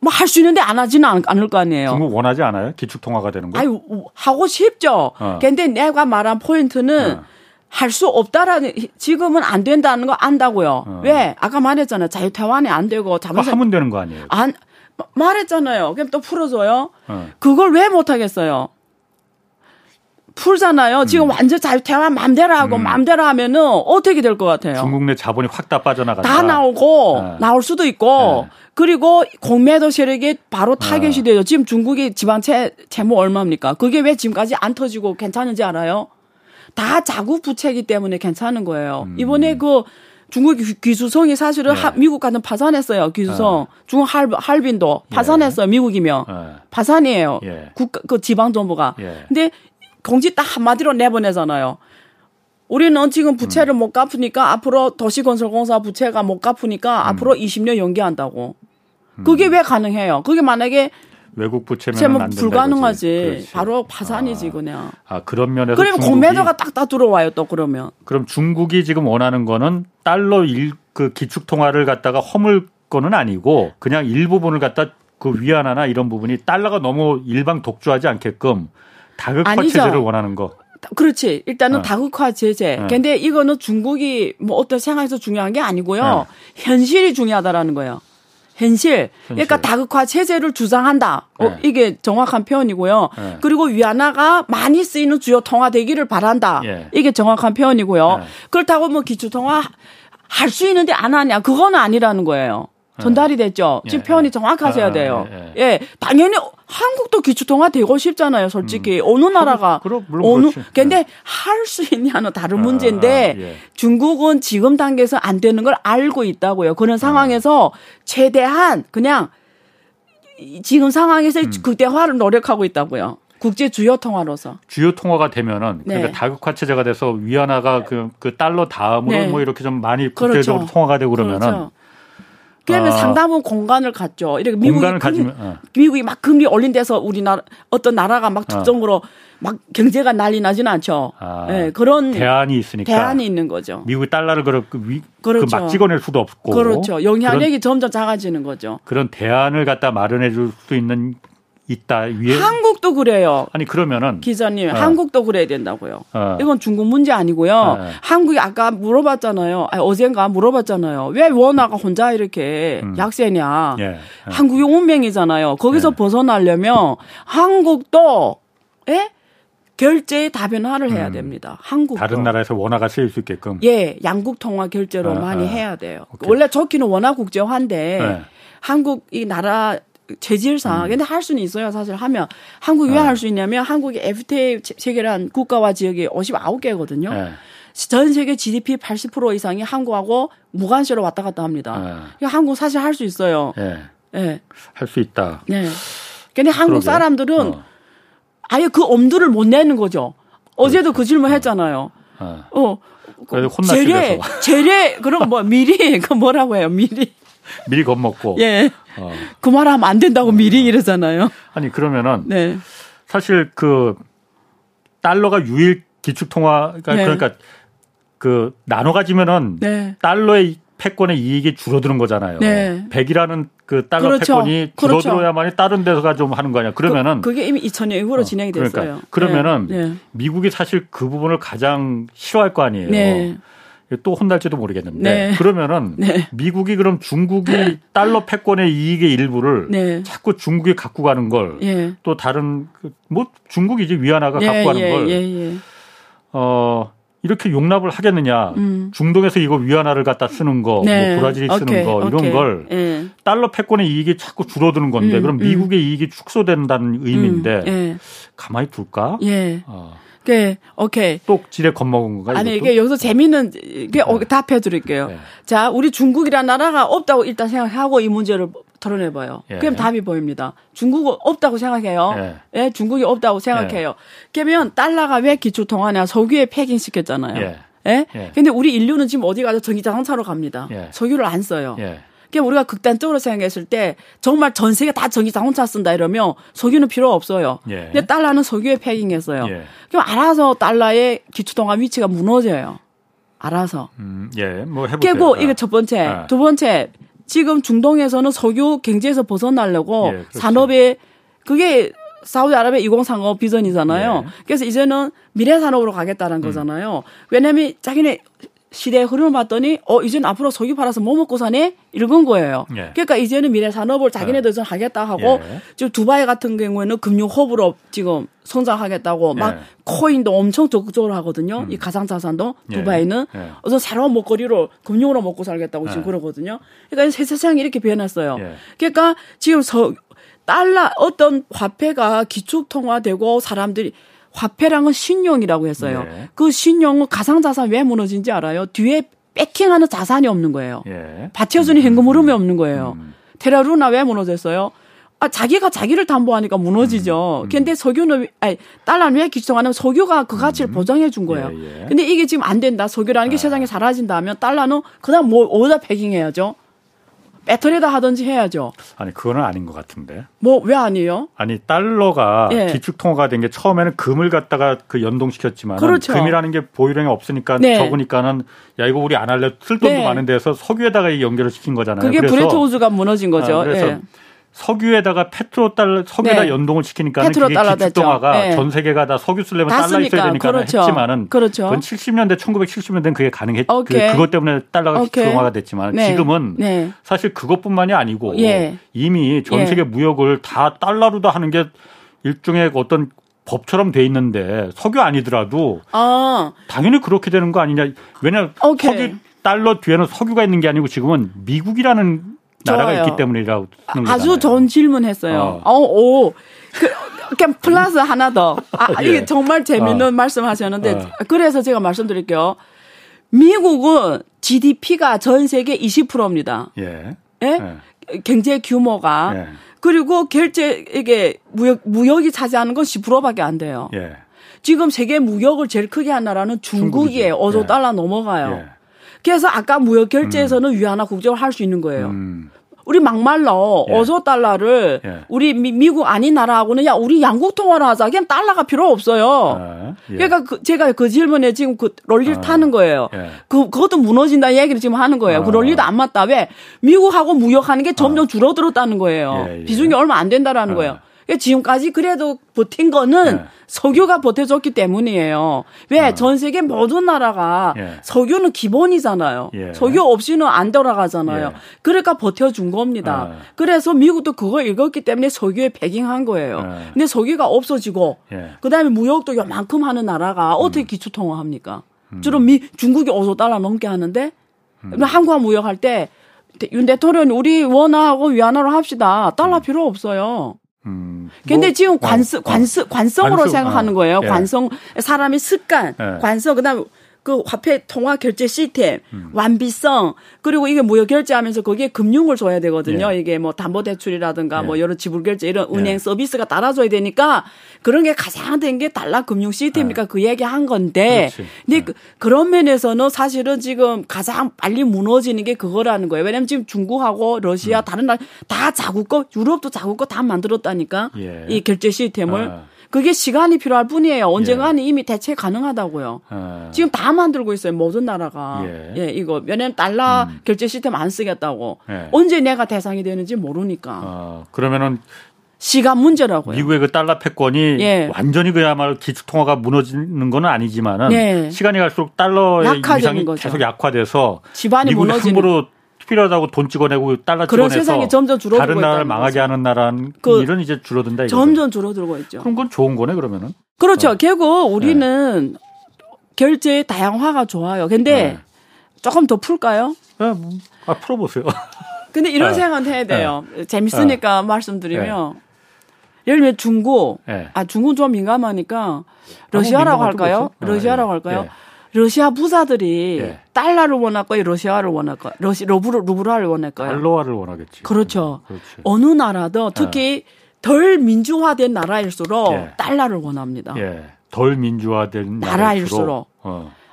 뭐 할 수 있는데 안 하지는 않을 거 아니에요. 중국 원하지 않아요? 기축통화가 되는 거? 아유, 하고 싶죠. 근데 내가 말한 포인트는 할 수 없다라는, 지금은 안 된다는 거 안다고요. 왜? 아까 말했잖아요. 자유태환이 안 되고 하면 되는 거 아니에요? 말했잖아요. 그럼 또 풀어줘요. 그걸 왜 못하겠어요? 풀잖아요. 지금 완전 자유태환 맘대로 하고 맘대로 하면은 어떻게 될 것 같아요? 중국 내 자본이 확 다 빠져나간다. 다 나오고 네. 나올 수도 있고 네. 그리고 공매도 세력이 바로 타겟이 네. 돼요. 지금 중국이 지방채 채무 얼마입니까? 그게 왜 지금까지 안 터지고 괜찮은지 알아요? 다 자국 부채이기 때문에 괜찮은 거예요. 이번에 그 중국의 기수성이 사실은 네. 미국과는 파산했어요. 기수성. 중국 할빈도 파산했어요. 예. 미국이며. 예. 파산이에요. 예. 국가, 그 지방정부가. 예. 근데 공지 딱 한마디로 내보내잖아요. 우리는 지금 부채를 못 갚으니까 앞으로 도시건설공사 부채가 못 갚으니까 앞으로 20년 연기한다고. 그게 왜 가능해요? 그게 만약에 외국 부채면 안 불가능하지. 바로 파산이지 그냥. 아 그런 면에서 그러면 공매도가 딱딱 들어와요 또 그러면. 그럼 중국이 지금 원하는 거는 달러 그 기축 통화를 갖다가 허물 거는 아니고 그냥 일부분을 갖다 그 위안화나 이런 부분이 달러가 너무 일방 독주하지 않게끔 다극화 아니죠. 체제를 원하는 거. 그렇지. 일단은 다국화 제재. 근데 이거는 중국이 뭐 어떤 생각에서 중요한 게 아니고요. 현실이 중요하다라는 거예요. 현실. 그러니까 다국화 체제를 주장한다. 이게 정확한 표현이고요. 그리고 위안화가 많이 쓰이는 주요 통화 되기를 바란다. 이게 정확한 표현이고요. 그렇다고 뭐 기초통화 할 수 있는데 안 하냐. 그건 아니라는 거예요. 전달이 됐죠. 지금 표현이 정확하셔야 돼요. 예, 당연히 한국도 기초통화 되고 싶잖아요. 솔직히 어느 나라가 어느 근데 할 수 있냐는 다른 문제인데 중국은 지금 단계에서 안 되는 걸 알고 있다고요. 그런 상황에서 최대한 그냥 지금 상황에서 극대화를 노력하고 있다고요. 국제 주요 통화로서. 주요 통화가 되면은 그러니까 다극화 체제가 돼서 위안화가 그 달러 다음으로 뭐 이렇게 좀 많이 국제적으로 통화가 되고 그러면은. 그렇죠. 그러면 상당한 공간을 갖죠. 이렇게 미국이 막 금리 올린 데서 우리나라 어떤 나라가 막 특정으로 막 경제가 난리 나진 않죠. 네, 그런 대안이 있으니까 대안이 있는 거죠. 미국 달러를 그렇죠. 막 찍어낼 수도 없고 그렇죠. 영향력이 점점 작아지는 거죠. 그런 대안을 갖다 마련해 줄 수 있다. 위에. 한국도 그래요. 아니 그러면은 기자님 한국도 그래야 된다고요. 이건 중국 문제 아니고요. 한국이 아까 물어봤잖아요. 어젠가 물어봤잖아요. 왜 원화가 혼자 이렇게 약세냐. 한국이 운명이잖아요. 거기서 벗어나려면 한국도 결제의 다변화를 해야 됩니다. 한국 다른 나라에서 원화가 쓰일 수 있게끔. 예, 양국 통화 결제로 많이 해야 돼요. 오케이. 원래 좋기는 원화 국제화인데 한국 이 나라 체질상 근데 할 수는 있어요. 사실 하면 한국이 왜 할 수 있냐면 한국이 FTA 체결한 국가와 지역이 59개거든요. 전 세계 GDP 80% 이상이 한국하고 무관세로 왔다 갔다 합니다. 그러니까 한국 사실 할 수 있어요. 할 수 있다. 근데 한국 사람들은 아예 그 엄두를 못 내는 거죠. 어제도 그 질문 했잖아요. 그래도 혼나시면서 재래 그럼 뭐 미리 그 뭐라고 해요? 미리 겁먹고. 예. 그 말하면 안 된다고 미리 이러잖아요. 아니, 그러면은. 네. 사실 그 달러가 유일 기축통화, 그러니까 그 나눠가지면은 달러의 패권의 이익이 줄어드는 거잖아요. 100이라는 그 달러 패권이 줄어들어야만이 다른 데서가 좀 하는 거 아니야. 그러면은. 그게 이미 2000년 이후로 진행이 됐어요. 그러면은 미국이 사실 그 부분을 가장 싫어할 거 아니에요. 또 혼날지도 모르겠는데 그러면은 미국이 그럼 중국이 달러 패권의 이익의 일부를 자꾸 중국이 갖고 가는 걸 또 다른 뭐 중국이 이제 위안화가 갖고 가는 걸 이렇게 용납을 하겠느냐. 중동에서 이거 위안화를 갖다 쓰는 거 뭐 브라질이 쓰는 거 이런 걸 달러 패권의 이익이 자꾸 줄어드는 건데 그럼 미국의 이익이 축소된다는 의미인데 가만히 둘까? 또 지레 겁먹은 건가요? 아니, 이게 여기서 재미있는 게 답해 드릴게요. 자, 우리 중국이라는 나라가 없다고 일단 생각하고 이 문제를 털어내봐요. 그럼 답이 보입니다. 중국은 없다고 생각해요. 중국이 없다고 생각해요. 그러면 달러가 왜 기초통화냐 석유에 패깅시켰잖아요. 근데 우리 인류는 지금 어디 가도 전기자동차로 갑니다. 석유를 안 써요. 그러니까 우리가 극단적으로 생각했을 때 정말 전 세계 다 전기자동차 쓴다 이러면 석유는 필요 없어요. 근데 달러는 석유에 패깅했어요. 그럼 알아서 달러의 기초통화 위치가 무너져요. 알아서. 뭐 해보세요. 깨고 이게 첫 번째. 두 번째 지금 중동에서는 석유 경제에서 벗어나려고 산업에 그게 사우디아라비아 2035 비전이잖아요. 그래서 이제는 미래산업으로 가겠다는 거잖아요. 왜냐하면 자기네 시대의 흐름을 봤더니 이제는 앞으로 석유 팔아서 뭐 먹고 사네? 이런 거예요. 그러니까 이제는 미래 산업을 자기네들 좀 하겠다 하고 지금 두바이 같은 경우에는 금융 허브로 지금 성장하겠다고 막 코인도 엄청 적극적으로 하거든요. 이 가상자산도 두바이는 그래서 새로운 먹거리로 금융으로 먹고 살겠다고 지금 그러거든요. 그러니까 세상이 이렇게 변했어요. 그러니까 지금 달러 어떤 화폐가 기축통화되고 사람들이 화폐랑은 신용이라고 했어요. 그 신용은 가상자산 왜 무너진지 알아요? 뒤에 백킹하는 자산이 없는 거예요. 예. 받쳐주는 현금 흐름이 없는 거예요. 테라루나 왜 무너졌어요? 아, 자기가 자기를 담보하니까 무너지죠. 그런데 석유는, 아니, 달러는 왜 기축통화냐면 석유가 그 가치를 보장해 준 거예요. 예, 예. 근데 이게 지금 안 된다. 석유라는 게 세상에 사라진다면 달러는 그다음 뭐, 어디다 패깅해야죠? 배터리다 하든지 해야죠. 아니, 그거는 아닌 것 같은데. 뭐, 왜 아니에요? 아니, 달러가 예. 기축통화가 된 게 처음에는 금을 갖다가 그 연동시켰지만. 그렇죠. 금이라는 게 보유량이 없으니까 네. 적으니까는 야, 이거 우리 안 할래. 쓸 돈도 네. 많은데 해서 석유에다가 연결을 시킨 거잖아요. 그게 브레트호즈가 무너진 거죠. 아, 그래서 예. 석유에다가 페트로달러, 석유에다 네. 연동을 시키니까 그게 기축통화가 네. 전 세계가 다 석유 쓰려면 달러 있어야 되니까 그렇죠. 했지만은 그렇죠. 그건 70년대, 1970년대는 그게 가능했고 그것 때문에 달러가 기축통화가 됐지만 네. 지금은 네. 사실 그것뿐만이 아니고 예. 이미 전 세계 예. 무역을 다 달러로 다 하는 게 일종의 어떤 법처럼 돼 있는데 석유 아니더라도 아. 당연히 그렇게 되는 거 아니냐. 왜냐하면 석유 달러 뒤에는 석유가 있는 게 아니고 지금은 미국이라는 나라가 좋아요. 있기 때문이라고 하는 거잖아요. 아주 좋은 질문했어요. 그냥 플러스 하나 더. 아, 이게 예. 정말 재밌는 말씀하셨는데 그래서 제가 말씀드릴게요. 미국은 GDP가 전 세계 20%입니다. 예. 예? 예. 경제 규모가 예. 그리고 결제 이게 무역이 차지하는 건 10%밖에 안 돼요. 예. 지금 세계 무역을 제일 크게 한 나라는 중국이에요. 5조 예. 달러 넘어가요. 예. 그래서 아까 무역 결제에서는 위안화 국적을 할 수 있는 거예요. 우리 막말로 5조 달러를 예. 우리 미국 아닌 나라하고는 야 우리 양국 통화를 하자. 그냥 달러가 필요 없어요. 예. 그러니까 제가 그 질문에 지금 그 롤릴 타는 거예요. 예. 그것도 무너진다 얘기를 지금 하는 거예요. 그 롤리도 안 맞다. 왜? 미국하고 무역하는 게 점점 줄어들었다는 거예요. 예, 예. 비중이 얼마 안 된다라는 거예요. 지금까지 그래도 버틴 거는 네. 석유가 버텨줬기 때문이에요. 왜? 전 세계 모든 나라가 석유는 기본이잖아요. 예. 석유 없이는 안 돌아가잖아요. 예. 그러니까 버텨준 겁니다. 그래서 미국도 그걸 읽었기 때문에 석유에 배깅한 거예요. 근데 석유가 없어지고 그다음에 무역도 요만큼 하는 나라가 어떻게 기축통화합니까? 주로 중국이 5조 달러 넘게 하는데 한국과 무역할 때 윤 대통령이 우리 원화하고 위안화로 합시다. 달러 필요 없어요. 근데 뭐, 지금 관성으로 생각하는 거예요. 예. 관성, 사람의 습관, 예. 관성, 그 다음에 그 화폐 통화 결제 시스템, 완비성, 그리고 이게 무역 결제하면서 거기에 금융을 줘야 되거든요. 예. 이게 뭐 담보대출이라든가 예. 뭐 여러 지불결제 이런 은행 서비스가 따라줘야 되니까 그런 게 가장 된 게 달러 금융 시스템이니까 그 얘기 한 건데. 그렇지. 근데 그런 면에서는 사실은 지금 가장 빨리 무너지는 게 그거라는 거예요. 왜냐면 지금 중국하고 러시아 다른 나라 다 자국 거, 유럽도 자국 거 다 만들었다니까. 예. 이 결제 시스템을. 그게 시간이 필요할 뿐이에요. 언젠가는 이미 대체 가능하다고요. 지금 다 만들고 있어요. 모든 나라가. 이거. 왜냐면 달러 결제 시스템 안 쓰겠다고. 언제 내가 대상이 되는지 모르니까. 그러면은. 시간 문제라고요. 미국의 그 달러 패권이 완전히 그야말로 기축통화가 무너지는 건 아니지만은. 시간이 갈수록 달러의 위상이 계속 약화돼서. 집안이 무너지는. 함부로 필요하다고 돈 찍어내고 달러 그런 찍어내서 세상이 점점 줄어들고 다른 나라를 망하게 거죠. 하는 나라는 그 일은 이제 줄어든다. 점점 줄어들고 있죠. 그럼 그건 좋은 거네 그러면은. 그렇죠. 결국 우리는 결제의 다양화가 좋아요. 근데 조금 더 풀까요? 아, 풀어보세요. 근데 이런 생각은 해야 돼요. 재밌으니까 말씀드리면 예를 들면 중국. 아, 중국 좀 민감하니까 러시아라고 할까요? 러시아라고 할까요? 러시아 부자들이 달러를 원할 거예요, 러시아를 원할 거예요, 루블을 원할 거예요. 달러화를 원하겠지. 그렇죠. 어느 나라도 특히 덜 민주화된 나라일수록 달러를 원합니다. 덜 민주화된 나라일수록.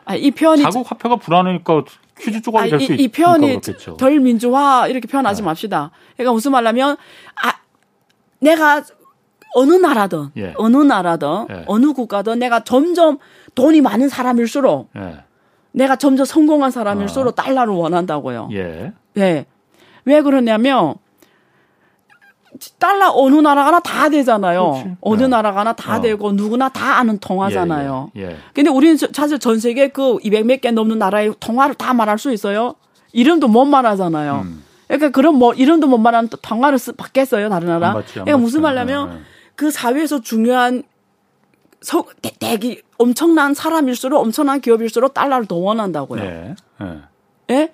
아니, 이 표현이 자국 화폐가 불안하니까 퀴즈 쪼가리 될 수 있으니까 그렇겠죠. 덜 민주화 이렇게 표현하지 맙시다. 그러니까 무슨 말하면 내가 어느 나라든 어느 국가든 내가 점점 돈이 많은 사람일수록 내가 점점 성공한 사람일수록 달러를 원한다고요. 왜 그러냐면 달러 어느 나라가나 다 되잖아요. 그렇지. 어느 나라가나 다 되고 누구나 다 아는 통화잖아요. 근데 우리는 사실 전 세계 그 200몇 개 넘는 나라의 통화를 다 말할 수 있어요. 이름도 못 말하잖아요. 그러니까 그런 뭐 이름도 못 말하는 통화를 받겠어요 다른 나라. 그러니까 무슨 말이냐면 그 사회에서 중요한 엄청난 사람일수록 엄청난 기업일수록 달러를 더 원한다고요. 예?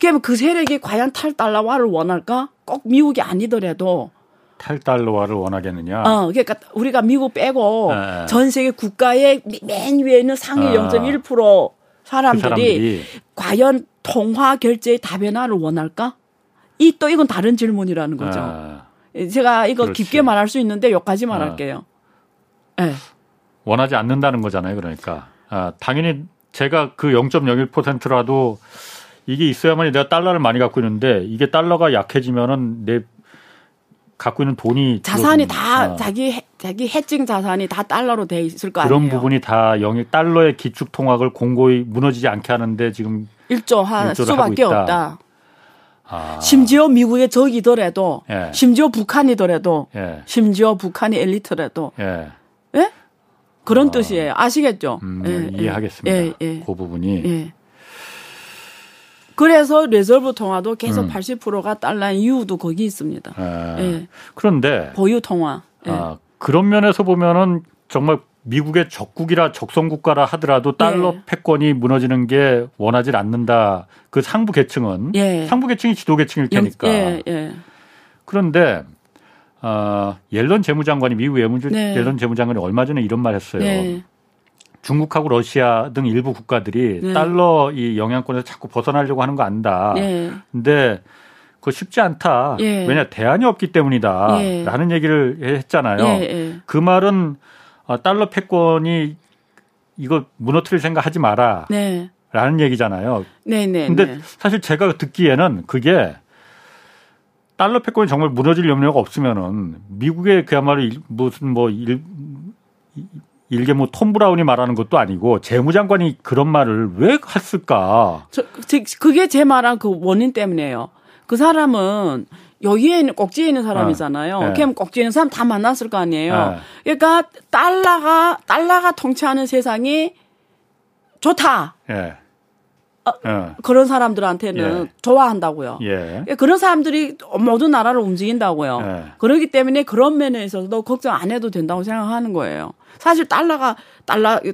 그러면 그 세력이 과연 탈달러화를 원할까? 꼭 미국이 아니더라도. 탈달러화를 원하겠느냐? 그러니까 우리가 미국 빼고 전 세계 국가의 맨 위에 있는 상위 0.1% 사람들이 과연 통화 결제의 다변화를 원할까? 이 또 이건 다른 질문이라는 거죠. 아, 제가 이거 그렇지. 깊게 말할 수 있는데 여기까지만 할게요. 네. 원하지 않는다는 거잖아요. 그러니까 당연히 제가 그 0.01%라도 이게 있어야만 내가 달러를 많이 갖고 있는데 이게 달러가 약해지면은 내 갖고 있는 돈이 자산이 다 자기 해칭 자산이 다 달러로 돼 있을 거 아니에요. 그런 부분이 다 영역 달러의 기축 통학을 공고히 무너지지 않게 하는데 지금 일조할 수밖에 없다. 아. 심지어 미국의 적이더라도, 예. 심지어 북한이더라도, 예. 심지어 북한이 엘리트라도, 예. 예? 그런 뜻이에요. 아시겠죠? 예, 이해하겠습니다. 예, 예. 그 부분이. 예. 그래서 레저브 통화도 계속 80%가 달러인 이유도 거기 있습니다. 예. 예. 그런데 보유 통화. 예. 그런 면에서 보면은 정말 미국의 적국이라 적성국가라 하더라도 달러 예. 패권이 무너지는 게 원하지 않는다. 그 상부 계층은 예. 상부 계층이 지도 계층일 테니까. 예. 예. 그런데 옐런 재무장관이 미국 옐런 재무장관이 얼마 전에 이런 말 했어요. 예. 중국하고 러시아 등 일부 국가들이 예. 달러 이 영향권에서 자꾸 벗어나려고 하는 거 안다. 근데 예. 그거 쉽지 않다. 예. 왜냐 대안이 없기 때문이다. 예. 라는 얘기를 했잖아요. 예. 예. 그 말은 달러 패권이 이거 무너뜨릴 생각 하지 마라. 네. 라는 얘기잖아요. 네네. 근데 네. 사실 제가 듣기에는 그게 달러 패권이 정말 무너질 염려가 없으면은 미국의 그야말로 일개 뭐 톰 브라운이 말하는 것도 아니고 재무장관이 그런 말을 왜 했을까? 그게 제 말한 그 원인 때문이에요. 그 사람은 여기에 있는 꼭지에 있는 사람이잖아요. 그럼 꼭지에 있는 사람 다 만났을 거 아니에요. 그러니까 달러가 통치하는 세상이 좋다. 예. 그런 사람들한테는 예. 좋아한다고요. 예. 그러니까 그런 사람들이 모든 나라를 움직인다고요. 예. 그렇기 때문에 그런 면에 있어서도 걱정 안 해도 된다고 생각하는 거예요. 사실 달러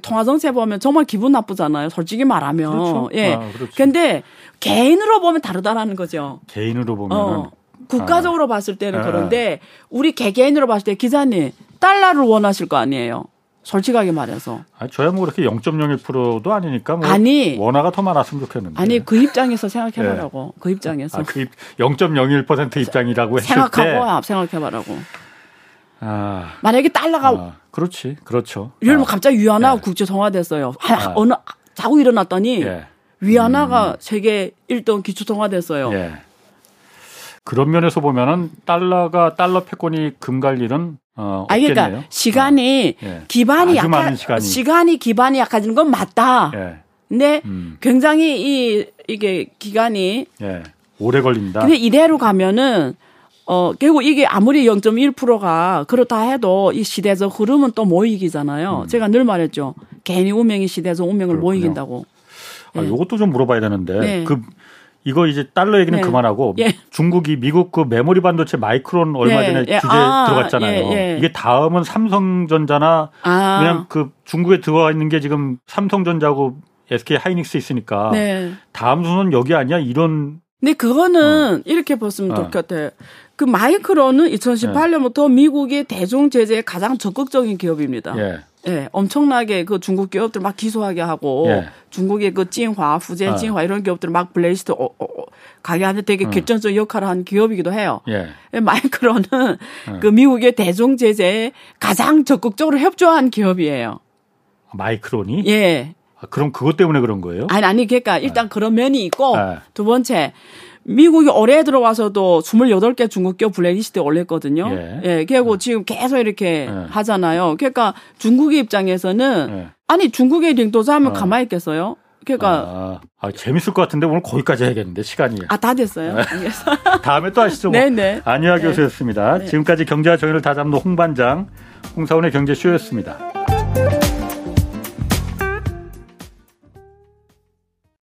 통화정책 보면 정말 기분 나쁘잖아요. 솔직히 말하면. 그렇죠. 예. 그런데 개인으로 보면 다르다라는 거죠. 개인으로 보면 국가적으로 봤을 때는 그런데 우리 개개인으로 봤을 때 기자님 달러를 원하실 거 아니에요. 솔직하게 말해서. 아니, 저야 뭐 그렇게 0.01%도 아니니까 뭐 아니, 원화가 더 많았으면 좋겠는데. 아니, 그 입장에서 생각해보라고. 네. 그 입장에서. 0.01% 입장이라고 했을 때. 생각해보라고. 만약에 달러가. 그렇지. 그렇죠. 예를 들면 갑자기 위안화가 국제통화됐어요. 자고 일어났더니 위안화가 세계 1등 기초통화됐어요. 예. 그런 면에서 보면은 달러 패권이 금갈 일은 없겠네요. 그러니까 시간이 기반이 약해지는 건 맞다. 예. 근데 굉장히 이게 기간이 오래 걸린다. 근데 이대로 가면은 결국 이게 아무리 0.1%가 그렇다 해도 이 시대적 흐름은 또 못 이기잖아요. 제가 늘 말했죠. 괜히 운명이 시대적 운명을 못 이긴다고. 이것도 좀 물어봐야 되는데 이거 이제 달러 얘기는 그만하고 중국이 미국 그 메모리 반도체 마이크론 얼마 전에 규제 들어갔잖아요. 이게 다음은 삼성전자나 그냥 그 중국에 들어와 있는 게 지금 삼성전자고 SK 하이닉스 있으니까 다음 순서는 여기 아니야 이런. 근데 그거는 이렇게 보시면 좋을 것 같아요. 그 마이크론은 2018년부터 미국의 대중 제재에 가장 적극적인 기업입니다. 엄청나게 그 중국 기업들 막 기소하게 하고 중국의 그 칭화, 후제 칭화 이런 기업들 막 블레이스트 가게한테 되게 결정적 역할을 한 기업이기도 해요. 마이크론은 그 미국의 대중 제재에 가장 적극적으로 협조한 기업이에요. 마이크론이? 예. 아, 그럼 그것 때문에 그런 거예요? 아니 그러니까 일단 그런 면이 있고 두 번째. 미국이 올해 들어와서도 28개 중국 기업 블랙리스트에 올렸거든요. 그리고 지금 계속 이렇게 하잖아요. 그러니까 중국의 입장에서는 아니 중국의 링도자하면 가만히 있겠어요? 그러니까 재밌을 것 같은데 오늘 거기까지 해야겠는데 시간이. 다 됐어요. 다음에 또 하시죠. 네네. 안유화 교수였습니다. 지금까지 경제와 정의를 다잡는 홍반장, 홍사원의 경제쇼였습니다.